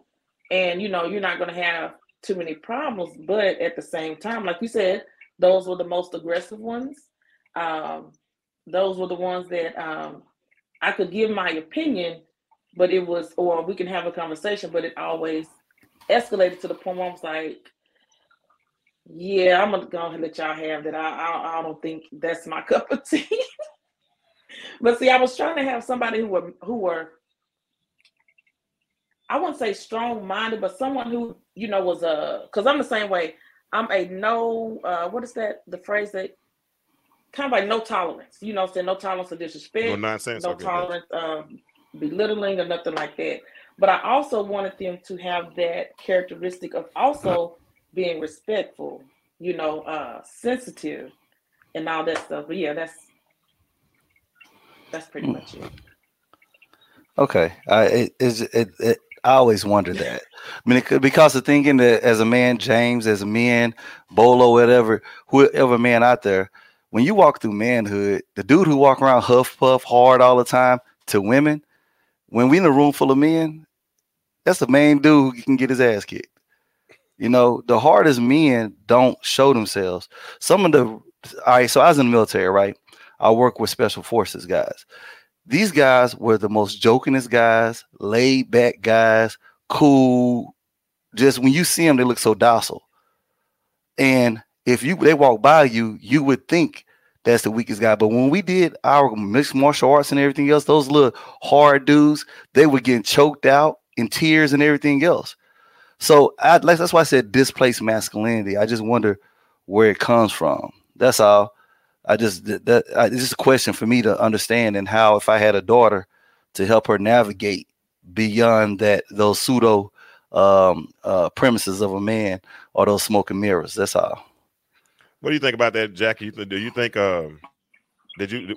and, you know, you're not going to have too many problems. But at the same time, like you said, those were the most aggressive ones. Those were the ones that I could give my opinion, but it was, or we can have a conversation, but it always escalated to the point where I was like, yeah, I'm gonna go ahead and let y'all have that. I don't think that's my cup of tea. But see, I was trying to have somebody who were I wouldn't say strong-minded, but someone who, you know, was a, because I'm the same way. I'm a no, what is that, the phrase that, kind of like no tolerance, you know what I'm saying? No tolerance for disrespect, no nonsense, no tolerance of belittling or nothing like that. But I also wanted them to have that characteristic of also being respectful, you know, sensitive and all that stuff. But yeah, that's pretty much it. Okay. I always wonder that. I mean, it could, because of thinking that as a man, James, as a man, Bolo, whatever, whoever man out there, when you walk through manhood, the dude who walk around huff puff hard all the time to women, when we in a room full of men, that's the main dude who can get his ass kicked. You know, the hardest men don't show themselves. So I was in the military, right? I work with special forces guys. These guys were the most jokingest guys, laid back guys, cool. Just when you see them, they look so docile. And if they walk by you, you would think that's the weakest guy. But when we did our mixed martial arts and everything else, those little hard dudes, they were getting choked out in tears and everything else. So that's why I said displaced masculinity. I just wonder where it comes from. That's all. It's just a question for me to understand, and how, if I had a daughter, to help her navigate beyond that, those pseudo premises of a man or those smoke and mirrors. That's all. What do you think about that, Jackie? Do you think did you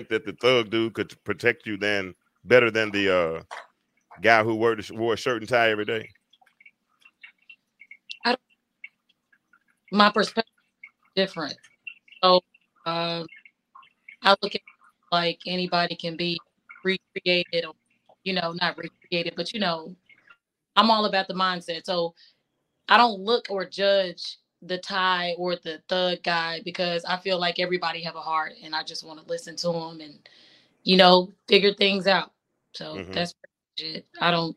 think that the thug dude could protect you then better than the guy who wore a shirt and tie every day? My perspective is different. So I look at it like anybody can be recreated, or, you know, not recreated, but, you know, I'm all about the mindset. So I don't look or judge the tie or the thug guy, because I feel like everybody have a heart, and I just want to listen to them and, you know, figure things out. So that's pretty much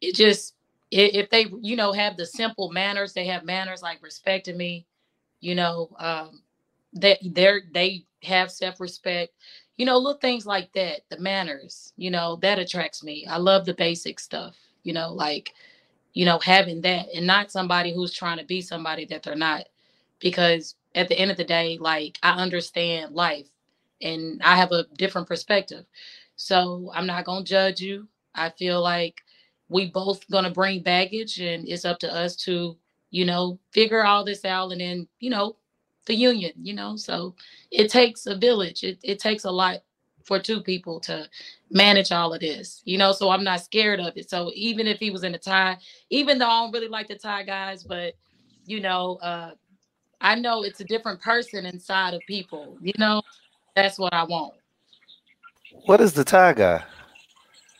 it. If they, you know, have the simple manners, they have manners like respecting me, you know, they have self-respect, you know, little things like that, the manners, you know, that attracts me. I love the basic stuff, you know, like, you know, having that, and not somebody who's trying to be somebody that they're not, because at the end of the day, like, I understand life and I have a different perspective. So I'm not going to judge you. I feel like we both going to bring baggage, and it's up to us to, you know, figure all this out, and then, you know, the union, you know. So it takes a village. It takes a lot for two people to manage all of this, you know, so I'm not scared of it. So even if he was in a tie, even though I don't really like the tie guys, but, you know, I know it's a different person inside of people, you know, that's what I want. What is the tie guy?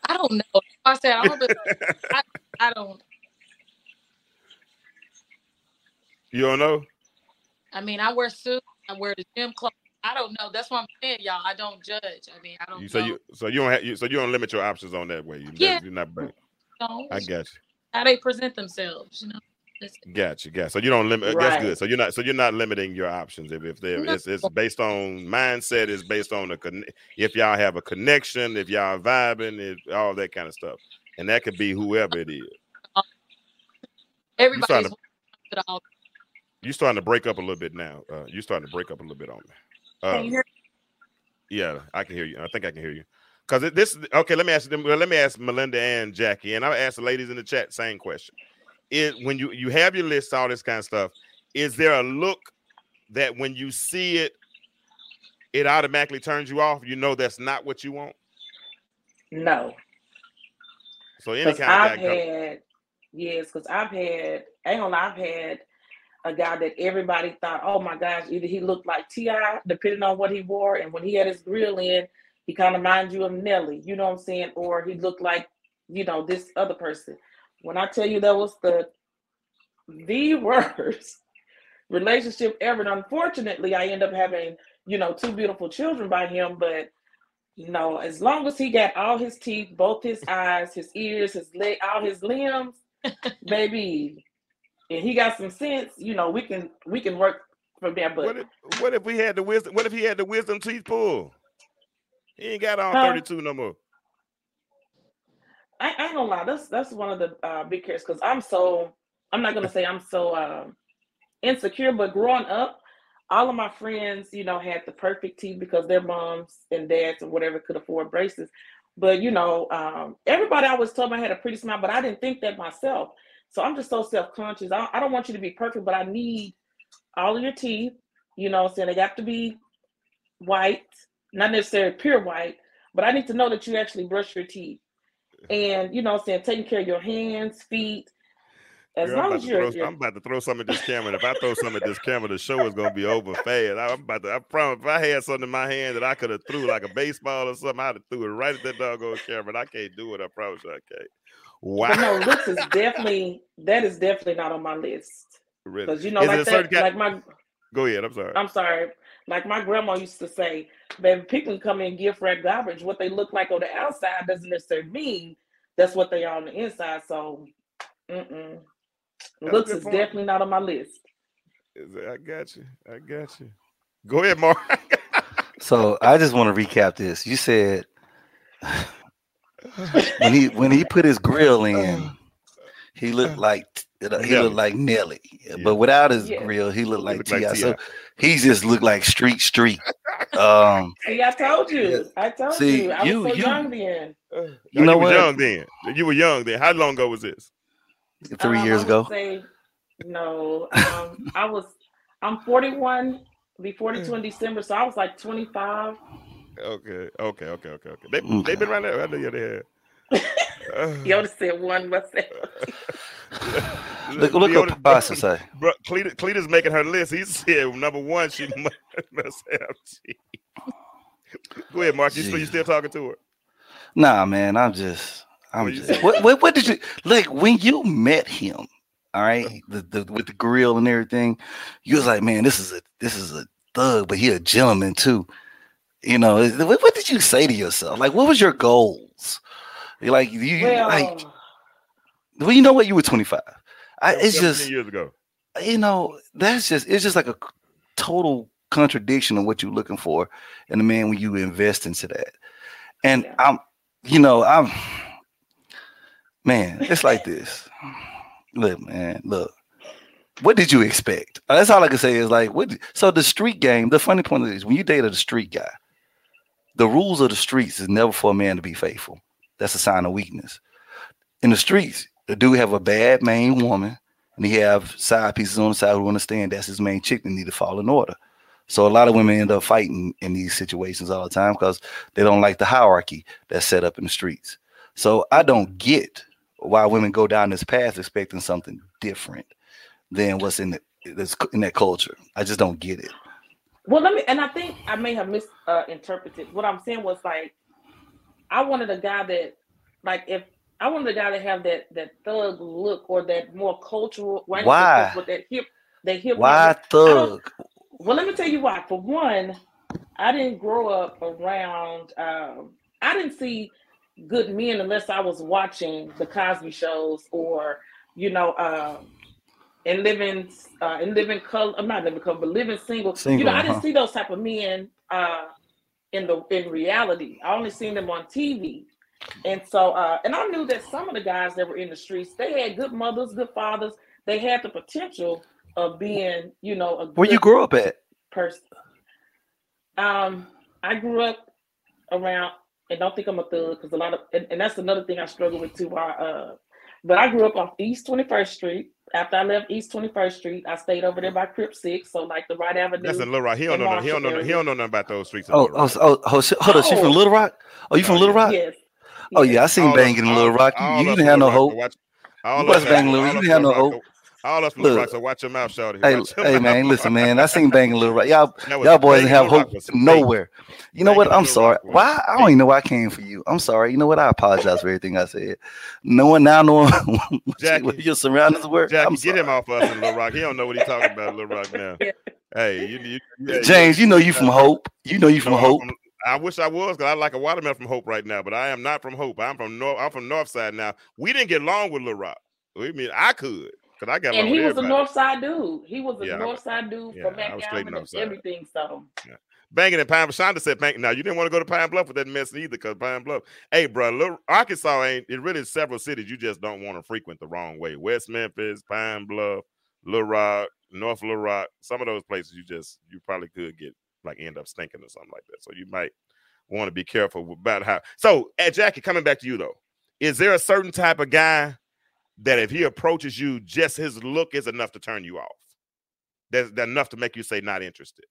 I don't know. I said, I don't. You don't know? I mean, I wear suits. I wear the gym clothes. I don't know. That's what I'm saying, y'all. I don't judge. I mean, I don't. So you don't limit your options on that way. You're not bad. No. I got you. How they present themselves, you know. Gotcha. So you don't limit. Right. That's good. So you're not limiting your options. It's based on mindset. It's based on if y'all have a connection, if y'all vibing, all that kind of stuff, and that could be whoever it is. Everybody's you're starting to break up a little bit now. You're starting to break up a little bit on me. Can you hear me? Yeah, I can hear you. I think I can hear you. Because this, okay, let me ask Melinda and Jackie, and I'll ask the ladies in the chat same question. When you have your list, all this kind of stuff, Is there a look that when you see it, it automatically turns you off? You know that's not what you want? No. So any kind of I've had a guy that everybody thought, oh my gosh, either he looked like T.I., depending on what he wore, and when he had his grill in, he kind of reminds you of Nelly, you know what I'm saying? Or he looked like, you know, this other person. When I tell you that was the worst relationship ever, and unfortunately, I end up having, you know, 2 beautiful children by him, but no, as long as he got all his teeth, both his eyes, his ears, his leg, all his limbs, baby, and he got some sense, you know, we can work from there. But what if we had the wisdom? What if he had the wisdom teeth pulled? He ain't got all 32 no more. I ain't gonna lie, that's one of the big cares, because I'm not gonna say I'm so insecure, but growing up, all of my friends, you know, had the perfect teeth because their moms and dads and whatever could afford braces. But, you know, everybody always told me I had a pretty smile, but I didn't think that myself. So I'm just so self-conscious. I don't want you to be perfect, but I need all of your teeth, you know, so they got to be white, not necessarily pure white, but I need to know that you actually brush your teeth. And, you know what I'm saying, taking care of your hands, feet. I'm about to throw something at this camera. And if I throw something at this camera, the show is going to be over fast. I promise, if I had something in my hand that I could have threw like a baseball or something, I'd have threw it right at that doggone camera. But I can't do it. I promise you I can't. Wow. But no, looks is definitely, that is definitely not on my list. Really? Because, you know, go ahead. I'm sorry. Like my grandma used to say, baby, people come in gift wrap garbage. What they look like on the outside doesn't necessarily mean that's what they are on the inside. So, looks is definitely not on my list. I got you. Go ahead, Mark. So I just want to recap this. You said when he put his grill in, he looked like Nelly, but without his grill, he looked like T.I. So he just looked like street. See, I told you. I was so young then. You were young then. How long ago was this? 3 years ago. Say, no, I'm 41, be 42 in December, so I was like 25. Okay. They've been right there. I know you're there. Yoda said one myself. Look Yoda, what Pabasa say. Bro, Cleta's making her list. He said number 1, she must have teeth. Go ahead, Mark. You still talking to her? Nah, man. I'm just what did you like when you met him? All right, with the grill and everything, you was like, man, this is a thug, but he a gentleman too. You know, what did you say to yourself? Like, what was your goals? Like you know what, you were 25. It's just years ago. You know, it's just like a total contradiction of what you're looking for in a man when you invest into that. And man, it's like this. Look, what did you expect? That's all I can say is like, so the street game, the funny point is when you date a street guy, the rules of the streets is never for a man to be faithful. That's a sign of weakness. In the streets, the dude have a bad main woman and he have side pieces on the side who understand that's his main chick and need to fall in order. So a lot of women end up fighting in these situations all the time because they don't like the hierarchy that's set up in the streets. So I don't get why women go down this path expecting something different than what's in that culture. I just don't get it. Well, I think I may have misinterpreted. What I'm saying was like, I wanted a guy that, like, if I wanted a guy to have that thug look or that more cultural. Why? With that hip. Why thug? Well, let me tell you why. For one, I didn't grow up around. I didn't see good men unless I was watching the Cosby shows or, you know, Living Single. You know, I didn't see those type of men in reality. I only seen them on TV. And so, and I knew that some of the guys that were in the streets, they had good mothers, good fathers. They had the potential of being, you know, a good where you grew up at person. I grew up around, and don't think I'm a thug, because a lot of, and that's another thing I struggle with too. But I grew up off East 21st Street, after I left East 21st Street, I stayed over there by Crip 6, so like the right avenue. That's a Little Rock. He don't know nothing about those streets. Hold on. She from Little Rock? Oh, you from Little Rock? Yes. Oh yeah, I seen banging in Little Rock. You didn't have no hope. You was banging Little Rock. You didn't have no hope. All us from Little Rock, so watch your mouth, shorty. Hey man, listen, man. I seen banging Little Rock. Y'all boys didn't have hope nowhere. You know what? I'm sorry. Why? I don't even know why I came for you. I'm sorry. You know what? I apologize for everything I said. Knowing what your surroundings were. Jackie, get him off us in Little Rock. He don't know what he's talking about in Little Rock now. Hey, James, you know you from Hope. You know you from Hope. I wish I was, because I like a watermelon from Hope right now, but I am not from Hope. I'm from Northside now. We didn't get along with Little Rock. I mean, I could. I got and he was everybody. A Northside dude. He was a Northside dude from McAllen and everything. So banging in Pine Bluff. Shonda said, "Now you didn't want to go to Pine Bluff with that mess either, because Pine Bluff. Hey, bro, little Arkansas ain't. It really is several cities you just don't want to frequent the wrong way. West Memphis, Pine Bluff, Little Rock, North Little Rock. Some of those places you probably could get end up stinking or something like that. So you might want to be careful about how. So, Jackie, coming back to you though, is there a certain type of guy that if he approaches you, just his look is enough to turn you off? That's enough to make you say not interested.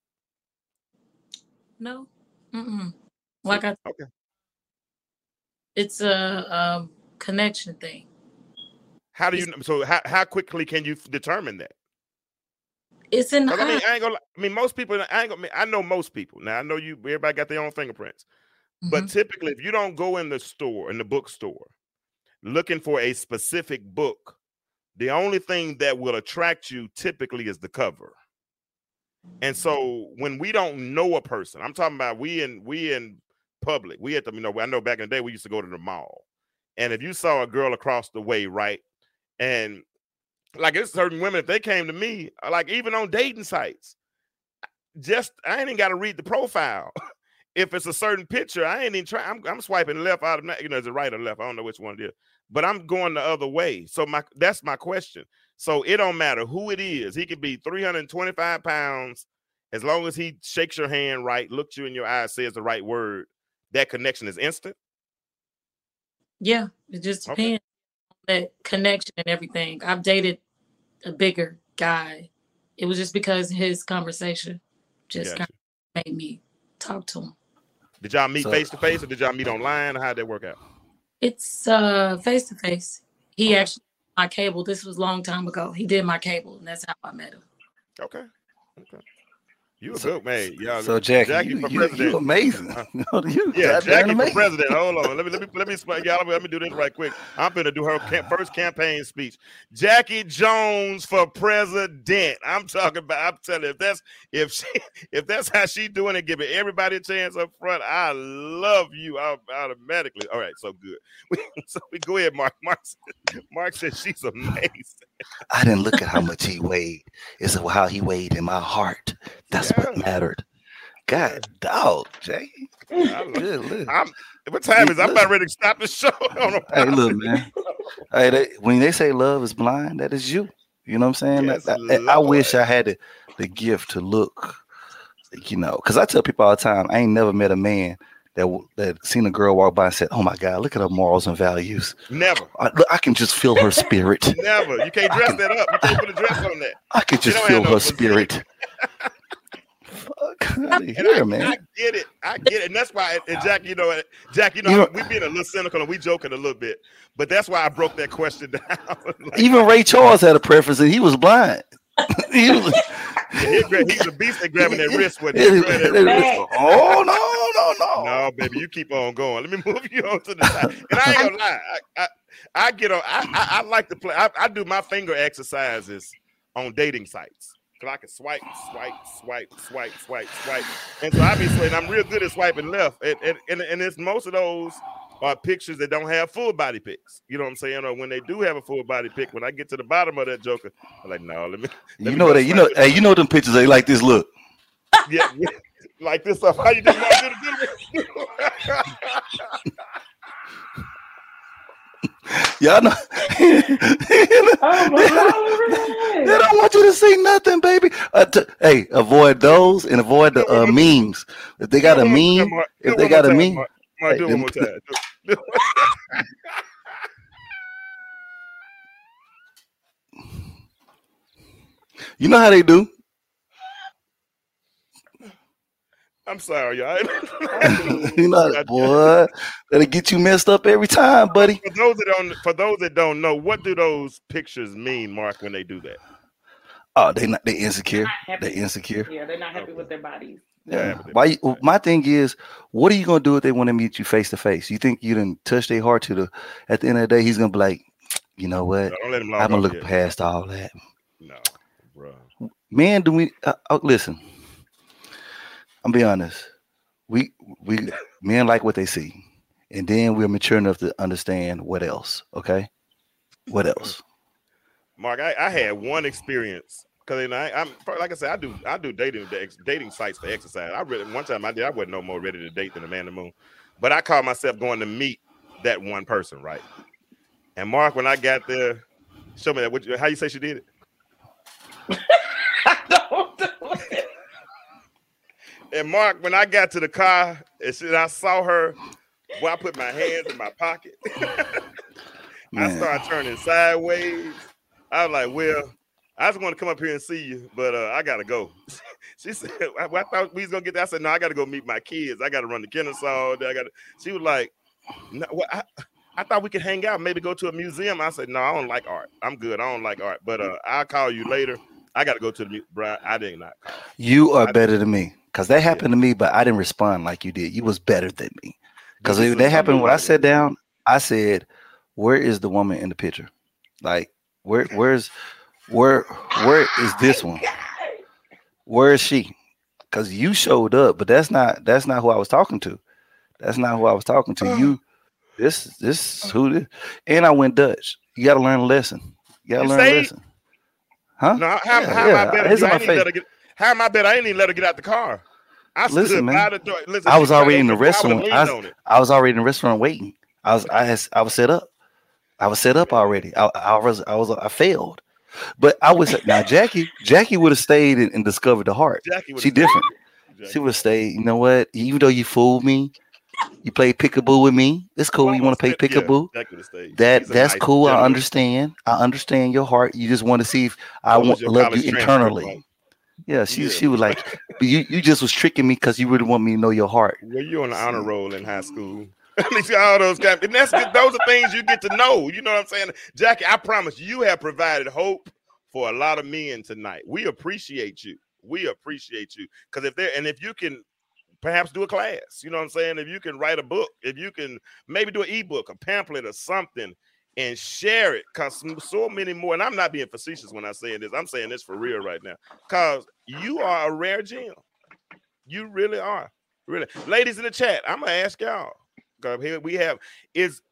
No. Mm-mm. It's a connection thing. How do you know? So how quickly can you determine that? It's in the eye. Most people, I know most people. Now, I know you, everybody got their own fingerprints. Mm-hmm. But typically, if you don't go in the bookstore, looking for a specific book, the only thing that will attract you typically is the cover. And so when we don't know a person, I'm talking about we in public, we at the, I know back in the day we used to go to the mall. And if you saw a girl across the way, right? And it's certain women, if they came to me, even on dating sites, I ain't even got to read the profile. If it's a certain picture, I ain't even trying. I'm swiping left out of, is it right or left? I don't know which one it is, but I'm going the other way. So that's my question. So it don't matter who it is. He could be 325 pounds. As long as he shakes your hand right, looks you in your eyes, says the right word, that connection is instant? Yeah, it just depends on that connection and everything. I've dated a bigger guy. It was just because his conversation just kind of made me talk to him. Did y'all meet face to face, or did y'all meet online? How'd that work out? It's face to face. He actually did my cable. This was a long time ago. He did my cable, and that's how I met him. Okay. You a good man, y'all. So Jackie for president. You amazing. Jackie for president. Hold on. Let me do this right quick. I'm gonna do her first campaign speech. Jackie Jones for president. I'm talking about. I'm telling you, if that's how she doing it, giving everybody a chance up front, I love you automatically. All right, so good. So we go ahead, Mark. Mark said she's amazing. I didn't look at how much he weighed. It's how he weighed in my heart. That's what mattered. God, dog, Jay. What time is it? I'm about ready to stop the show. Hey, look, man. Hey, when they say love is blind, that is you. You know what I'm saying? Yes, I wish I had the gift to look, because I tell people all the time, I ain't never met a man that seen a girl walk by and said, "Oh my God, look at her morals and values." Never. I can just feel her spirit. Never. You can't dress that up. You can't put a dress on that. I can just feel her spirit. Fuck out of here, man. I get it. And that's why, Jack, Jack, we being a little cynical and we joking a little bit, but that's why I broke that question down. Even Ray Charles had a preference, and he was blind. He's a beast at grabbing that wrist with it. No, baby, you keep on going. Let me move you on to the side. And I ain't gonna lie, I get on. I like to play. I do my finger exercises on dating sites. Cause I can swipe, and so obviously, and I'm real good at swiping left. And it's most of those are pictures that don't have full body pics. You know what I'm saying? Or when they do have a full body pic, when I get to the bottom of that joker, I'm like, no, let me. Them pictures they like this look. Yeah, like this stuff. How you doing? Y'all know. They don't want you to see nothing, baby. Hey, avoid those and avoid the memes. If they got a meme, Mark, do it one more time. You know how they do. I'm sorry, y'all. You know, boy, that'll get you messed up every time, buddy. For those that don't know, what do those pictures mean, Mark, when they do that? Oh, they insecure. They insecure. Yeah, they're not happy with their bodies. Yeah. Why? My thing is, what are you gonna do if they want to meet you face to face? You think you didn't touch their heart to the? At the end of the day, he's gonna be like, you know what? No, I'm gonna look past all that. No, bro. Man, do we listen? I'm be honest. We men like what they see, and then we're mature enough to understand what else. Okay, what else? Mark, I had one experience because I'm like I said, I do dating sites for exercise. I wasn't no more ready to date than a man in the moon, but I caught myself going to meet that one person, right? And Mark, when I got there, show me that. How you say she did it? I don't know. And Mark, when I got to the car and I saw her, well, I put my hands in my pocket. I started turning sideways. I was like, well, I just want to come up here and see you, but I got to go. She said, I thought we was going to get that. I said, no, I got to go meet my kids. I got to run to Kennesaw. She was like, no, well, I thought we could hang out, maybe go to a museum. I said, no, I don't like art. I'm good. I don't like art, but I'll call you later. I got to go to the museum. Bruh, I did not call. You are better than me because that happened to me, but I didn't respond like you did. You was better than me because that happened when I sat down. I said, where is the woman in the picture? Like, where is this one? Where is she? Because you showed up, but that's not who I was talking to. That's not who I was talking to. You, this who this? And I went Dutch. You got to learn a lesson. You got to learn a lesson. Huh? No, how am I better? I ain't even let her get out the car. I listen, man. Listen, I was already in the restaurant. I was already in the restaurant waiting. I was set up. I was set up already. I failed, but I was now. Jackie would have stayed and discovered the heart. She different. Jackie. She would stay. You know what? Even though you fooled me, you played peekaboo with me. It's cool. You want to play peekaboo? Yeah, that's nice, cool. Gentleman. I understand your heart. You just want to see if I want to love you internally. Yeah, she was like, you just was tricking me because you really want me to know your heart. Well, you're on the honor roll in high school. All those guys, and those are things you get to know. You know what I'm saying, Jackie? I promise you have provided hope for a lot of men tonight. We appreciate you. We appreciate you because if you can perhaps do a class, you know what I'm saying? If you can write a book, if you can maybe do an ebook, a pamphlet, or something, and share it, because so many more. And I'm not being facetious when I say this. I'm saying this for real right now because you are a rare gem. You really are. Really, ladies in the chat, I'm gonna ask y'all. Here we have is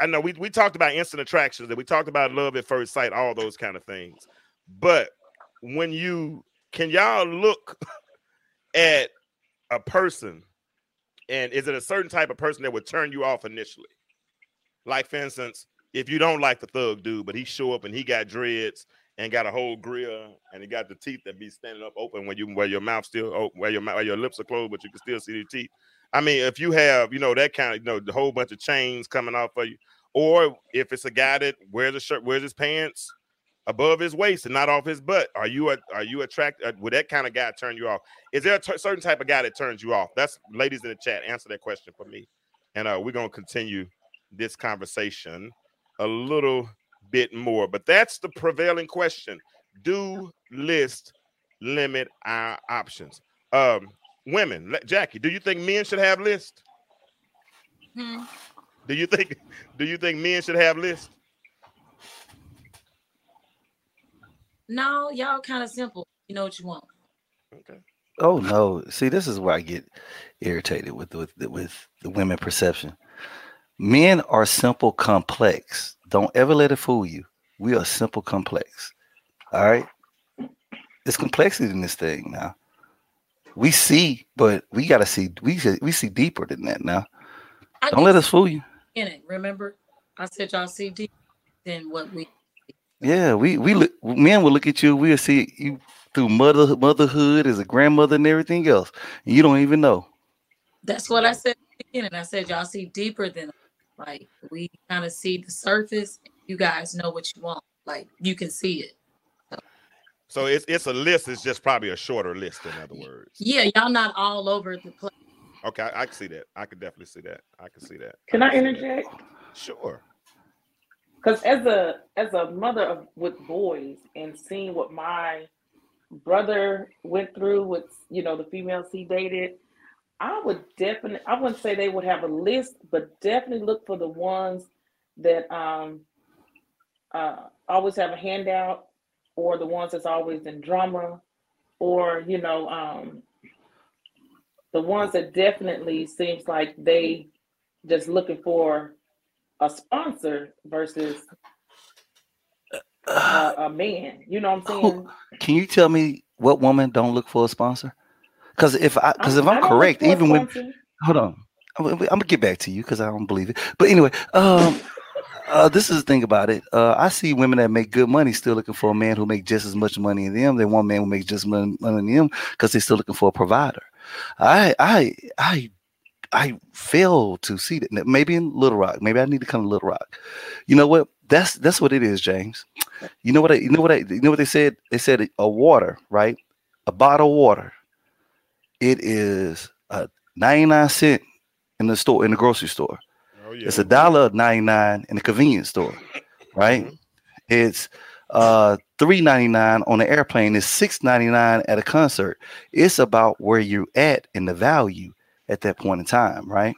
I know we talked about instant attractions, that we talked about love at first sight, all those kind of things. But when you can y'all look at a person, and is it a certain type of person that would turn you off initially? Like, for instance, if you don't like the thug dude, but he show up and he got dreads and got a whole grill and he got the teeth that be standing up open where your mouth still open, where your lips are closed, but you can still see the teeth. I mean, if you have, that kind of, the whole bunch of chains coming off of you, or if it's a guy that wears a shirt, wears his pants above his waist and not off his butt, are you attracted? Would that kind of guy turn you off? Is there a certain type of guy that turns you off? That's ladies in the chat. Answer that question for me. And we're going to continue this conversation a little bit more, but that's the prevailing question. Do list limit our options? Women, Jackie, do you think men should have lists? Do you think men should have lists? No, y'all kind of simple. You know what you want. Okay. Oh no! See, this is where I get irritated with the women perception. Men are simple, complex. Don't ever let it fool you. We are simple, complex. All right. There's complexity in this thing now. We see, but we gotta see. We see deeper than that now. Don't let us fool you. In it, remember, I said y'all see deeper than what we. Yeah, we look. Men will look at you. We'll see you through motherhood as a grandmother and everything else, and you don't even know. That's what I said in the beginning. I said y'all see deeper than like we kind of see the surface. You guys know what you want. Like you can see it. So it's a list. It's just probably a shorter list, in other words. Yeah, y'all not all over the place. Okay, I can see that. I can definitely see that. I can see that. Can I interject? Sure. Because as a mother with boys and seeing what my brother went through with, you know, the females he dated, I wouldn't say they would have a list, but definitely look for the ones that always have a handout, or the ones that's always in drama, or, you know, the ones that definitely seems like they just looking for a sponsor versus a man. You know what I'm saying? Can you tell me what woman don't look for a sponsor? Because if I'm correct, even when, hold on, I'm gonna get back to you because I don't believe it. But anyway, this is the thing about it. I see women that make good money still looking for a man who make just as much money as them. They want a man who makes just as much money as them because they're still looking for a provider. I fail to see that. Maybe in Little Rock. Maybe I need to come to Little Rock. You know what? That's what it is, James. You know what they said? They said a water, right? A bottle of water. It is a 99 cents in the store, in the grocery store. Oh, yeah. It's $1.99 in the convenience store, right? Mm-hmm. It's $3.99 on the airplane. It's $6.99 at a concert. It's about where you're at and the value at that point in time, right?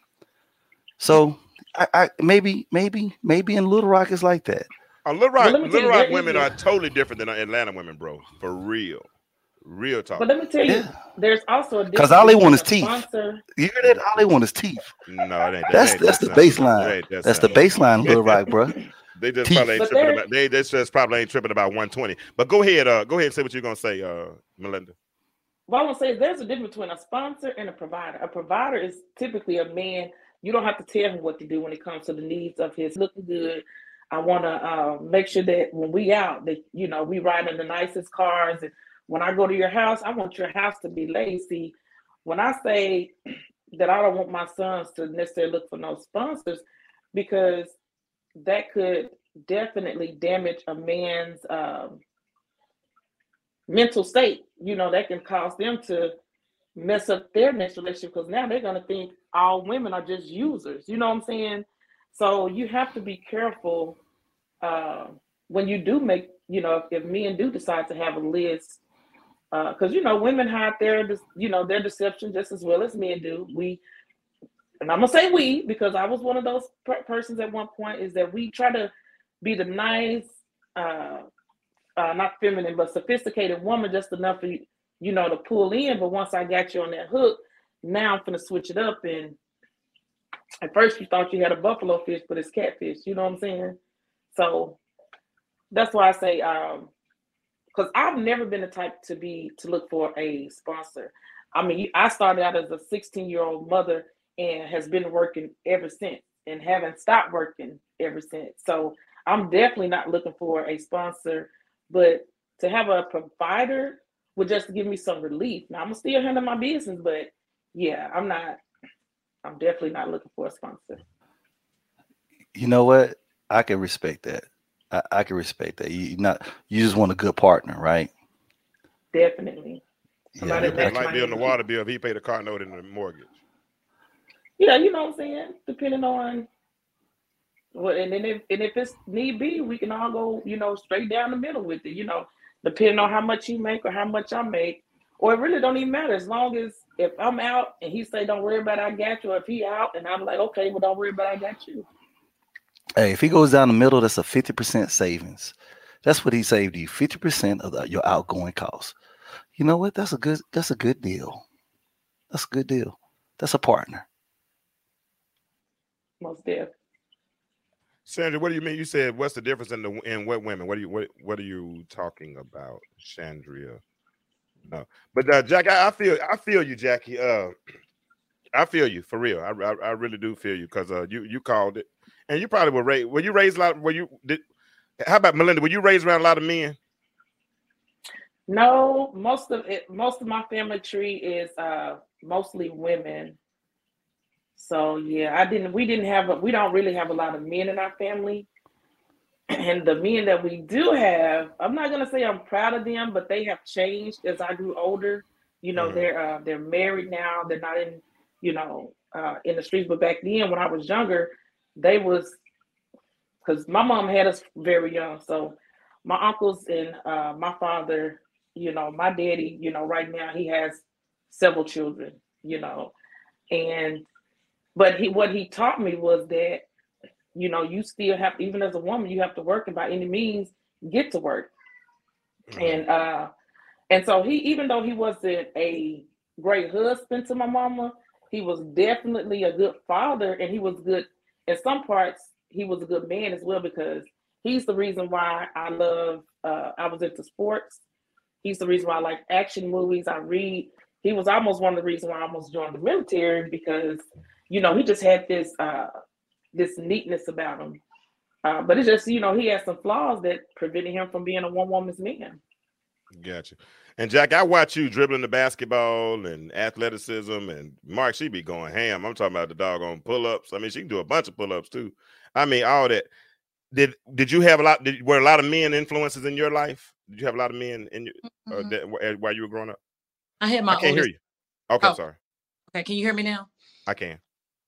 So I maybe in Little Rock it's like that. Little Rock women are totally different than Atlanta women, bro. For real. Real talk. But let me tell you, there's also a difference. Because all they want is teeth. Sponsor. You hear that? All they want is teeth. No, it ain't. That's the baseline. That's the baseline, Little Rock, bro. They just probably ain't tripping about. They just probably ain't tripping about 120. But go ahead and say what you're gonna say, Melinda. Well, I want to say there's a difference between a sponsor and a provider. A provider is typically a man. You don't have to tell him what to do when it comes to the needs of his looking good. I want to make sure that when we out, that you know we ride in the nicest cars. And when I go to your house, I want your house to be lazy. When I say that I don't want my sons to necessarily look for no sponsors, because that could definitely damage a man's mental state. You know, that can cause them to mess up their next relationship, because now they're going to think all women are just users. You know what I'm saying? So you have to be careful when you do make, you know, if men do decide to have a list. Because, you know, women hide their, you know, their deception just as well as men do. And I'm going to say we, because I was one of those persons at one point, is that we try to be the nice, not feminine, but sophisticated woman just enough for, you know, to pull in. But once I got you on that hook, now I'm going to switch it up. And at first you thought you had a buffalo fish, but it's catfish. You know what I'm saying? So that's why I say, because I've never been the type to look for a sponsor. I mean, I started out as a 16-year-old mother and has been working ever since, and haven't stopped working ever since. So I'm definitely not looking for a sponsor, but to have a provider would just give me some relief. Now I'm gonna still handle my business, but yeah, I'm definitely not looking for a sponsor. You know what? I can respect that. I can respect that. You just want a good partner, right? Definitely. Somebody that might be on the water bill if he paid a car note and the mortgage. Yeah, you know what I'm saying? Depending on what, and then if it's need be, we can all go, you know, straight down the middle with it, you know, depending on how much you make or how much I make. Or it really don't even matter, as long as if I'm out and he say, don't worry about it, I got you, or if he out and I'm like, okay, well, don't worry about it, I got you. Hey, if he goes down the middle, that's a 50% savings. That's what he saved you, 50% of your outgoing costs. You know what? That's a good deal. That's a good deal. That's a partner. Most deaf. Sandra, what do you mean? You said what's the difference in what women? What are you talking about, Sandria? No, but Jack, I feel you, Jackie. I feel you for real. I really do feel you, because you called it. And you probably were raised. Were you raised a lot? How about Melinda? Were you raised around a lot of men? No, most of my family tree is mostly women. So yeah, we don't really have a lot of men in our family. And the men that we do have, I'm not gonna say I'm proud of them, but they have changed as I grew older. You know, they're married now. They're not in, you know, in the streets. But back then, when I was younger, they was, because my mom had us very young. So my uncles and my father, you know, my daddy, you know, right now he has several children, you know, and but he, what he taught me was that, you know, you still have, even as a woman, you have to work, and by any means get to work. And so he, even though he wasn't a great husband to my mama, he was definitely a good father, and he was good in some parts. He was a good man as well, because he's the reason why I love, I was into sports. He's the reason why I like action movies. I read. He was almost one of the reasons why I almost joined the military, because, you know, he just had this this neatness about him. But it's just, you know, he had some flaws that prevented him from being a one-woman's man. Gotcha. And Jack, I watch you dribbling the basketball and athleticism, and Mark, she be going ham. I'm talking about the doggone pull-ups. I mean, she can do a bunch of pull-ups too. I mean, all that. Did you have a lot? Were a lot of men influences in your life? Did you have a lot of men in your, while you were growing up? I had my. I can't hear you. Okay, oh, sorry. Okay, can you hear me now? I can.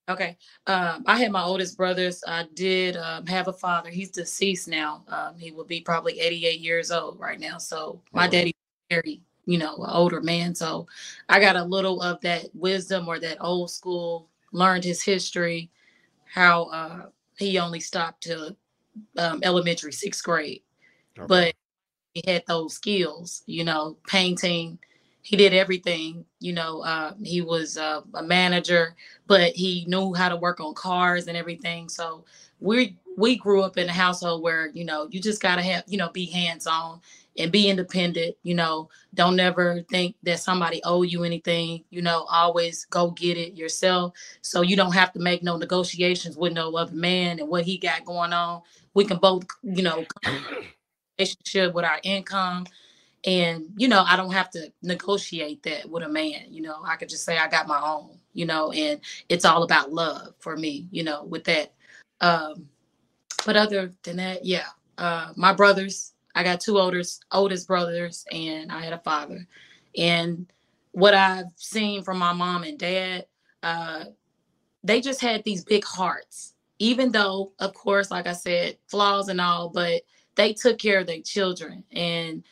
Okay, I had my oldest brothers. I did have a father. He's deceased now. He will be probably 88 years old right now. So my daddy was very, you know, an older man. So I got a little of that wisdom, or that old school. Learned his history, how he only stopped to elementary, 6th grade, but he had those skills. You know, painting. He did everything, you know, he was a manager, but he knew how to work on cars and everything. So we grew up in a household where, you know, you just got to have, you know, be hands on and be independent. You know, don't ever think that somebody owe you anything, you know, always go get it yourself. So you don't have to make no negotiations with no other man and what he got going on. We can both, you know, relationship with our income. And, you know, I don't have to negotiate that with a man. You know, I could just say I got my own, you know, and it's all about love for me, you know, with that. But other than that, yeah, my brothers, I got two oldest brothers, and I had a father. And what I've seen from my mom and dad, they just had these big hearts, even though, of course, like I said, flaws and all, but they took care of their children, and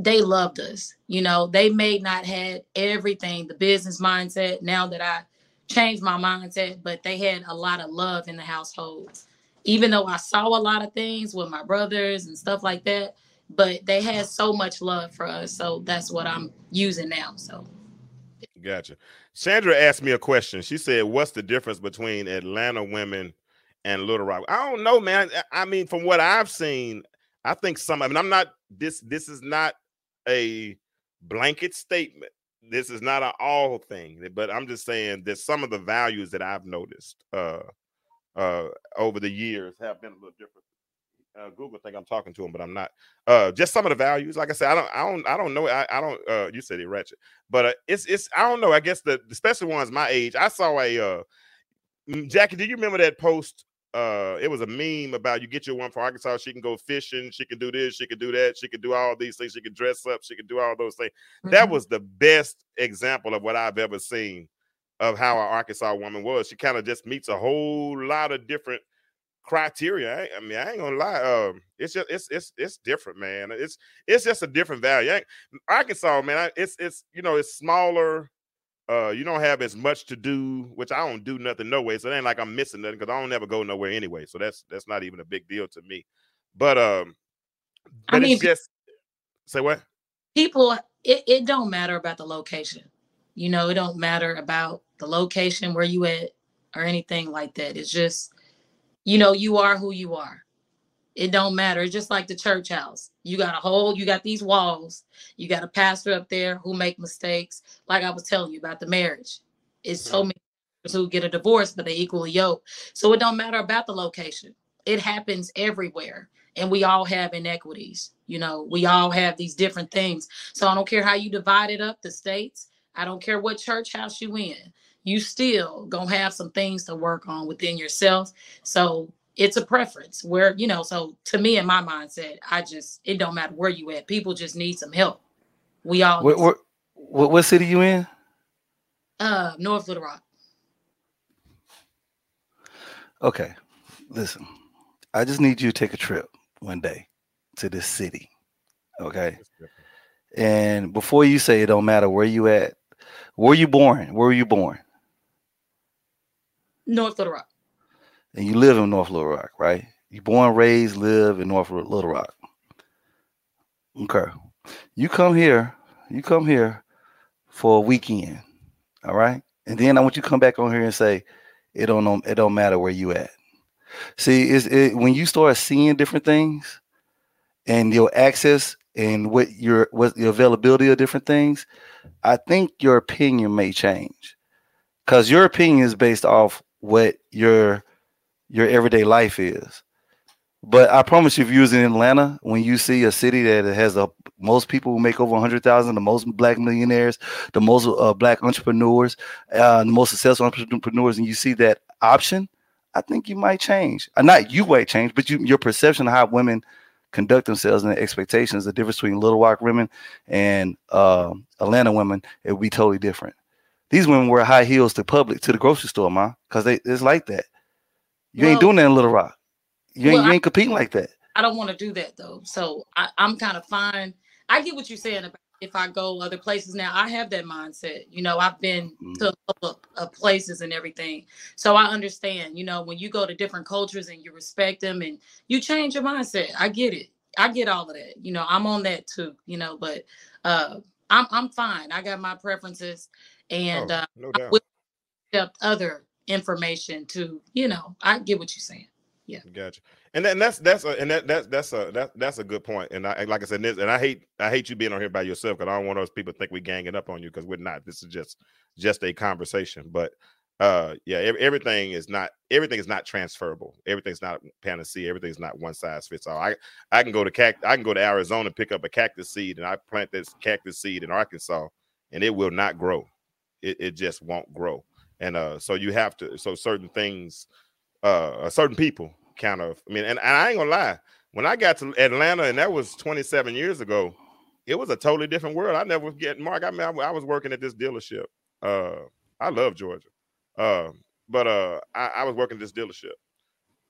they loved us. You know, they may not had everything, the business mindset now that I changed my mindset, but they had a lot of love in the household. Even though I saw a lot of things with my brothers and stuff like that, but they had so much love for us. So that's what I'm using now. So. Gotcha. Sandra asked me a question. She said, what's the difference between Atlanta women and Little Rock? I don't know, man. I mean, from what I've seen, I think some, I mean, I'm not, this is not a blanket statement. This is not an all thing, but I'm just saying that some of the values that I've noticed over the years have been a little different. Google think I'm talking to him, but I'm not. Just some of the values, like I said, I don't know. I don't you said it ratchet, but it's I don't know. I guess the especially ones my age. I saw a Jackie, do you remember that post? It was a meme about you get your one for Arkansas, she can go fishing, she can do this, she can do that, she can do all these things, she can dress up, she can do all those things. That was the best example of what I've ever seen of how an Arkansas woman was. She kind of just meets a whole lot of different criteria. I mean, I ain't gonna lie, it's just it's different, man. It's just a different value. Arkansas, man, it's you know, it's smaller. You don't have as much to do, which I don't do nothing no way. So it ain't like I'm missing nothing, because I don't ever go nowhere anyway. So that's not even a big deal to me. But I mean, it's just say what? People, it don't matter about the location. You know, it don't matter about the location where you at or anything like that. It's just, you know, you are who you are. It don't matter. It's just like the church house. You got these walls. You got a pastor up there who make mistakes. Like I was telling you about the marriage. It's so many who get a divorce, but they equally yoked. So it don't matter about the location. It happens everywhere. And we all have inequities. You know, we all have these different things. So I don't care how you divide it up, the states. I don't care what church house you in. You still gonna have some things to work on within yourself. So it's a preference where, you know, so to me in my mindset, it don't matter where you at. People just need some help. We all. What city you in? North Little Rock. Okay. Listen, I just need you to take a trip one day to this city. Okay. And before you say it don't matter where you at, where you born? Where were you born? North Little Rock. And you live in North Little Rock, right? You born, raised, live in North Little Rock. Okay. You come here for a weekend. All right. And then I want you to come back on here and say, it don't matter where you at. See, when you start seeing different things and your access and what your availability of different things, I think your opinion may change. Because your opinion is based off what your everyday life is. But I promise you, if you was in Atlanta, when you see a city that has the most people who make over 100,000, the most black millionaires, the most black entrepreneurs, the most successful entrepreneurs, and you see that option, I think you might change. Not you might change, but your perception of how women conduct themselves and the expectations, the difference between Little Rock women and Atlanta women, it would be totally different. These women wear high heels to the grocery store, ma, because it's like that. You ain't doing that in Little Rock. You ain't competing like that. I don't want to do that, though. So I'm kind of fine. I get what you're saying about if I go other places now. I have that mindset. You know, I've been to a couple of places and everything. So I understand, you know, when you go to different cultures and you respect them and you change your mindset. I get it. I get all of that. You know, I'm on that, too. You know, but I'm fine. I got my preferences. And no doubt. I would accept other information to, you know, I get what you're saying. Yeah, gotcha. And that's a good point. And I, like I said, and I hate you being on here by yourself because I don't want those people to think we're ganging up on you because we're not. This is just a conversation. But yeah, everything is not transferable. Everything's not panacea. Everything's not one size fits all. I can go to Arizona and pick up a cactus seed, and I plant this cactus seed in Arkansas, and it will not grow. It just won't grow. And so you have to. So certain things. Certain people kind of, I mean, and I ain't gonna lie, when I got to Atlanta, and that was 27 years ago, it was a totally different world. I never forget, Mark. I mean, I was working at this dealership. I love Georgia. But I was working at this dealership,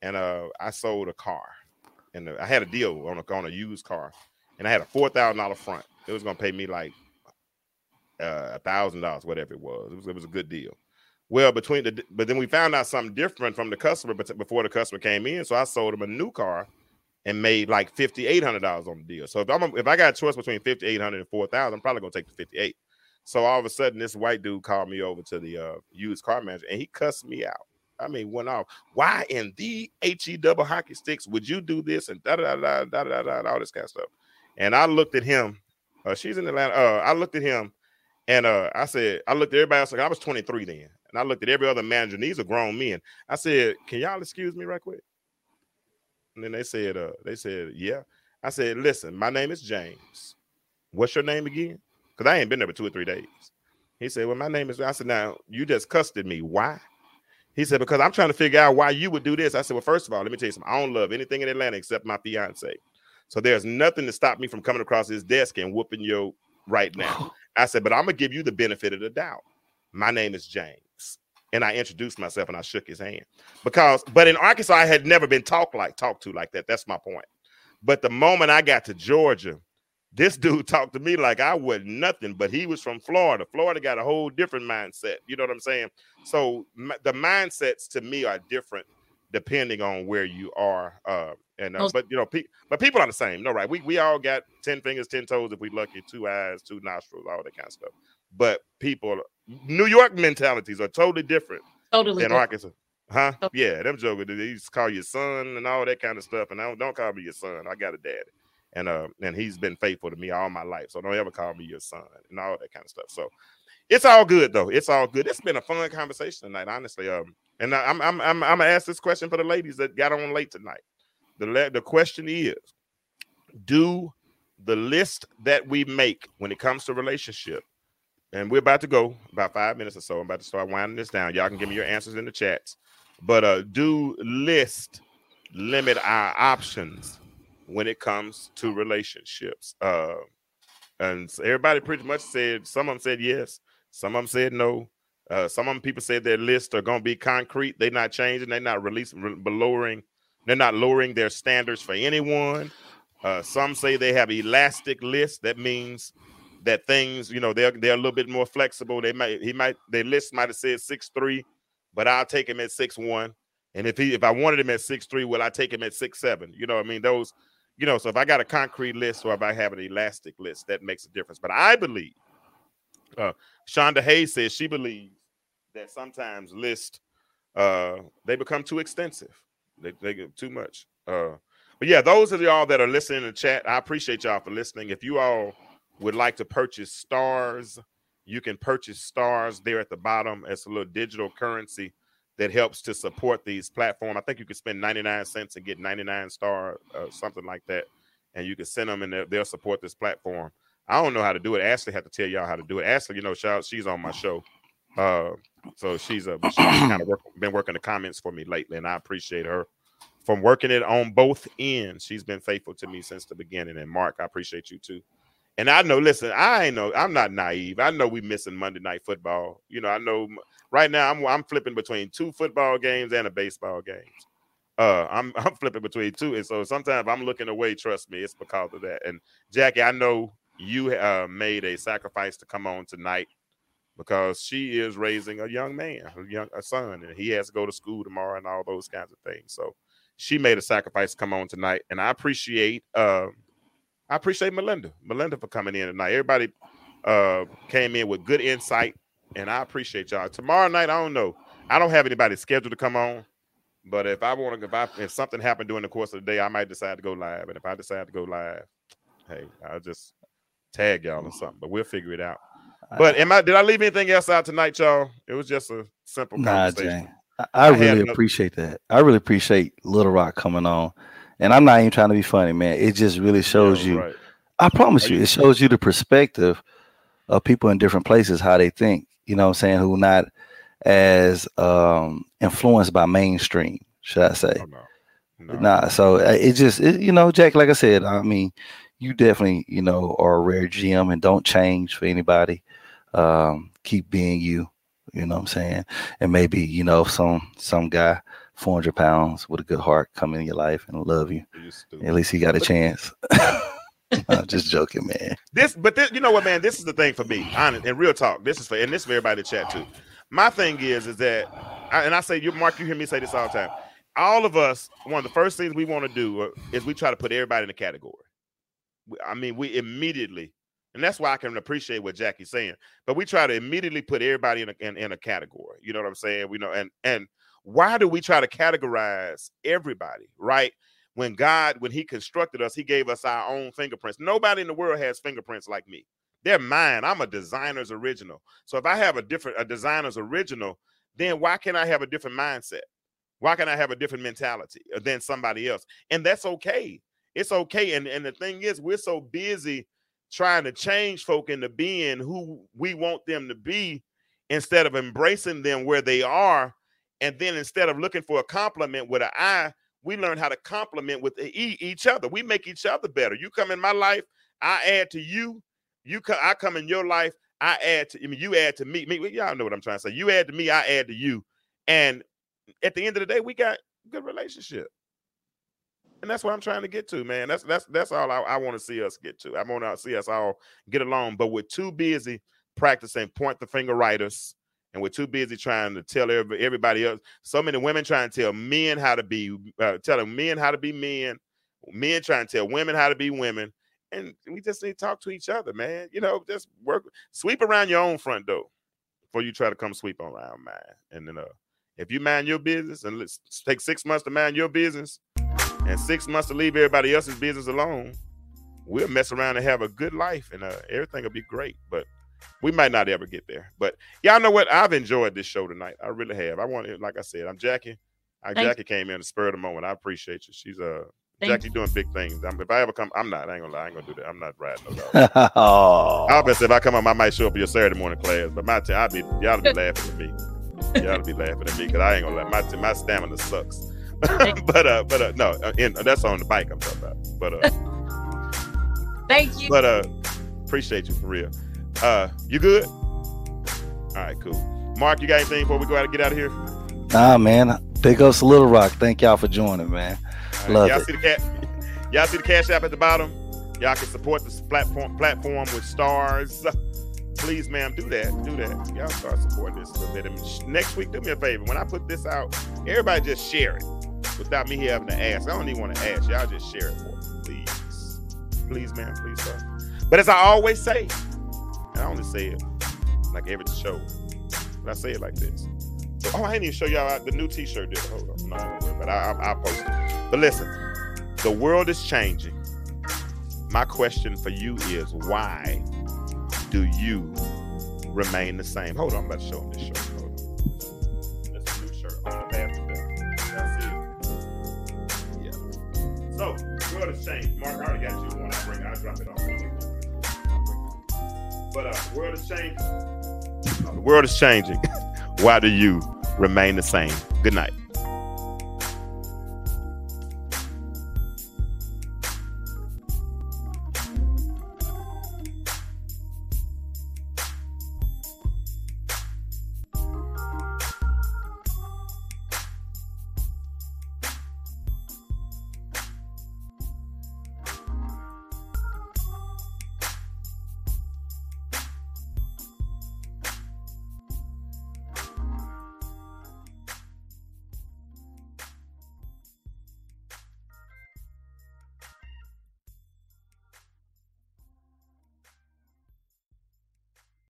and I sold a car, and I had a deal on a used car, and I had a $4,000 front. It was gonna pay me like $1,000, whatever it was. It was a good deal. Well, but then we found out something different from the customer before the customer came in. So I sold him a new car and made like $5,800 on the deal. So if I got a choice between $5,800 and $4,000, I'm probably gonna take the 58. So all of a sudden, this white dude called me over to the used car manager, and he cussed me out. I mean, went off. Why in the double hockey sticks would you do this and da da da da da da da, all this kind of stuff? And I looked at him. She's in Atlanta. I looked at him, and I said, I looked at everybody else. Like, I was 23 then. And I looked at every other manager, and these are grown men. I said, "Can y'all excuse me right quick?" And then they said, "Yeah." I said, "Listen, my name is James. What's your name again?" Because I ain't been there for 2 or 3 days. He said, "Well, my name is." I said, "Now you just cussed at me. Why?" He said, "Because I'm trying to figure out why you would do this." I said, "Well, first of all, let me tell you something. I don't love anything in Atlanta except my fiance. So there's nothing to stop me from coming across this desk and whooping you right now." I said, "But I'm gonna give you the benefit of the doubt. My name is James." And I introduced myself, and I shook his hand but in Arkansas, I had never been talked to like that. That's my point. But the moment I got to Georgia, this dude talked to me like I was nothing, but he was from Florida. Florida got a whole different mindset. You know what I'm saying? So the mindsets to me are different depending on where you are. But you know, but people are the same. No, right. We all got 10 fingers, 10 toes. If we lucky, 2 eyes, 2 nostrils, all that kind of stuff. But people, New York mentalities are totally different than Arkansas. Huh? Totally. Yeah, them jokers. They used to call your son and all that kind of stuff. And I don't call me your son. I got a daddy. And he's been faithful to me all my life. So don't ever call me your son and all that kind of stuff. So it's all good, though. It's all good. It's been a fun conversation tonight, honestly. And I'm gonna ask this question for the ladies that got on late tonight. The question is, do the list that we make when it comes to relationship, and we're about to go about 5 minutes or so. I'm about to start winding this down. Y'all can give me your answers in the chats. But do list limit our options when it comes to relationships. And everybody pretty much said, some of them said yes, some of them said no. Some of them people said their lists are going to be concrete. They're not changing. They're not releasing, but lowering. They're not lowering their standards for anyone. Some say they have elastic lists. That means that things, you know, they're a little bit more flexible. They might, their list might have said 6'3", but I'll take him at 6'1". And if I wanted him at 6'3", will I take him at 6'7"? You know what I mean? Those, you know, so if I got a concrete list or if I have an elastic list, that makes a difference. But I believe, Shonda Hayes says she believes that sometimes lists, they become too extensive. They give too much. But yeah, those of y'all that are listening in the chat, I appreciate y'all for listening. If you all would like to purchase stars, you can purchase stars there at the bottom. It's a little digital currency that helps to support these platforms. I think you can spend 99 cents and get 99 stars, something like that. And you can send them and they'll support this platform. I don't know how to do it. Ashley had to tell y'all how to do it. Ashley, you know, she's on my show. So she's kind of been working the comments for me lately, and I appreciate her from working it on both ends. She's been faithful to me since the beginning. And Mark, I appreciate you too. And I know, listen, I'm not naive. I know we missing Monday Night Football. You know, I know right now I'm flipping between two football games and a baseball game. I'm flipping between two, and so sometimes I'm looking away. Trust me, it's because of that. And Jackie, I know you made a sacrifice to come on tonight because she is raising a young man, a son, and he has to go to school tomorrow and all those kinds of things. So she made a sacrifice to come on tonight, and I appreciate. I appreciate Melinda for coming in tonight. Everybody came in with good insight, and I appreciate y'all. Tomorrow night, I don't know. I don't have anybody scheduled to come on, but if I want to, if something happened during the course of the day, I might decide to go live. And if I decide to go live, hey, I'll just tag y'all or something. But we'll figure it out. But did I leave anything else out tonight, y'all? It was just a simple conversation. Jay, I really appreciate that. I really appreciate Little Rock coming on. And I'm not even trying to be funny, man. It just really shows you. Right. I promise you, it shows you the perspective of people in different places, how they think, you know what I'm saying, who not as influenced by mainstream, should I say. Nah, so it just, you know, Jack, like I said, I mean, you definitely, you know, are a rare gem and don't change for anybody. Keep being you, you know what I'm saying? And maybe, you know, some guy 400 pounds with a good heart come in your life and love you. At least he got a chance. I'm just joking, man. But you know what, man? This is the thing for me, honest and real talk. This is for everybody to chat too. My thing is that, and I say, Mark, you hear me say this all the time. All of us, one of the first things we want to do is we try to put everybody in a category. I mean, we immediately, and that's why I can appreciate what Jackie's saying. But we try to immediately put everybody in a category. You know what I'm saying? We know, and why do we try to categorize everybody, right? When God, when he constructed us, he gave us our own fingerprints. Nobody in the world has fingerprints like me. They're mine. I'm a designer's original. So if I have a designer's original, then why can't I have a different mindset? Why can't I have a different mentality than somebody else? And that's okay. It's okay. And the thing is, we're so busy trying to change folk into being who we want them to be instead of embracing them where they are. And then instead of looking for a compliment with an I, we learn how to compliment with an E each other. We make each other better. You come in my life, I add to you. I come in your life, you add to me. Y'all know what I'm trying to say. You add to me, I add to you. And at the end of the day, we got a good relationship. And that's what I'm trying to get to, man. That's all I want to see us get to. I want to see us all get along. But we're too busy practicing point the finger writers. And we're too busy trying to tell everybody else. So many women trying to tell men how to be, telling men how to be men. Men trying to tell women how to be women. And we just need to talk to each other, man. You know, just sweep around your own front door before you try to come sweep around mine. And then if you mind your business, and let's take 6 months to mind your business and 6 months to leave everybody else's business alone, we'll mess around and have a good life, and everything will be great. But we might not ever get there, but y'all know what? I've enjoyed this show tonight. I really have. I wanted, like I said, I'm Jackie. Jackie came in and spurred the moment. I appreciate you. She's Jackie doing big things. If I ever come, I ain't gonna lie. I ain't gonna do that. I'm not riding no dog. Obviously, if I come up, I might show up in your Saturday morning class. But y'all be laughing at me. Y'all be laughing at me because I ain't gonna lie. My stamina sucks. But no, and that's on the bike I'm talking about. But thank you. But appreciate you for real. You good? All right, cool. Mark, you got anything before we go out and get out of here? Nah, man. Pick up some Little Rock. Thank y'all for joining, man. Right, love y'all it. Y'all see the Cash App at the bottom. Y'all can support this platform with stars. Please, ma'am, do that. Do that. Y'all start supporting this a little bit. I mean, next week, do me a favor. When I put this out, everybody just share it without me here having to ask. I don't even want to ask. Y'all just share it for me, please. Please, ma'am. Please, sir. But as I always say, and I only say it like every show, but I say it like this. So, I didn't even show y'all the new T-shirt. Hold on. No, but I'll post it. But listen, the world is changing. My question for you is, why do you remain the same? Hold on, I'm about to show them this shirt. Hold on. That's a new shirt on the bathroom. That's it. Yeah. So, the world has changed. Mark, I already got you one. I'll drop it off. But world is changing. The world is changing. Why do you remain the same? Good night.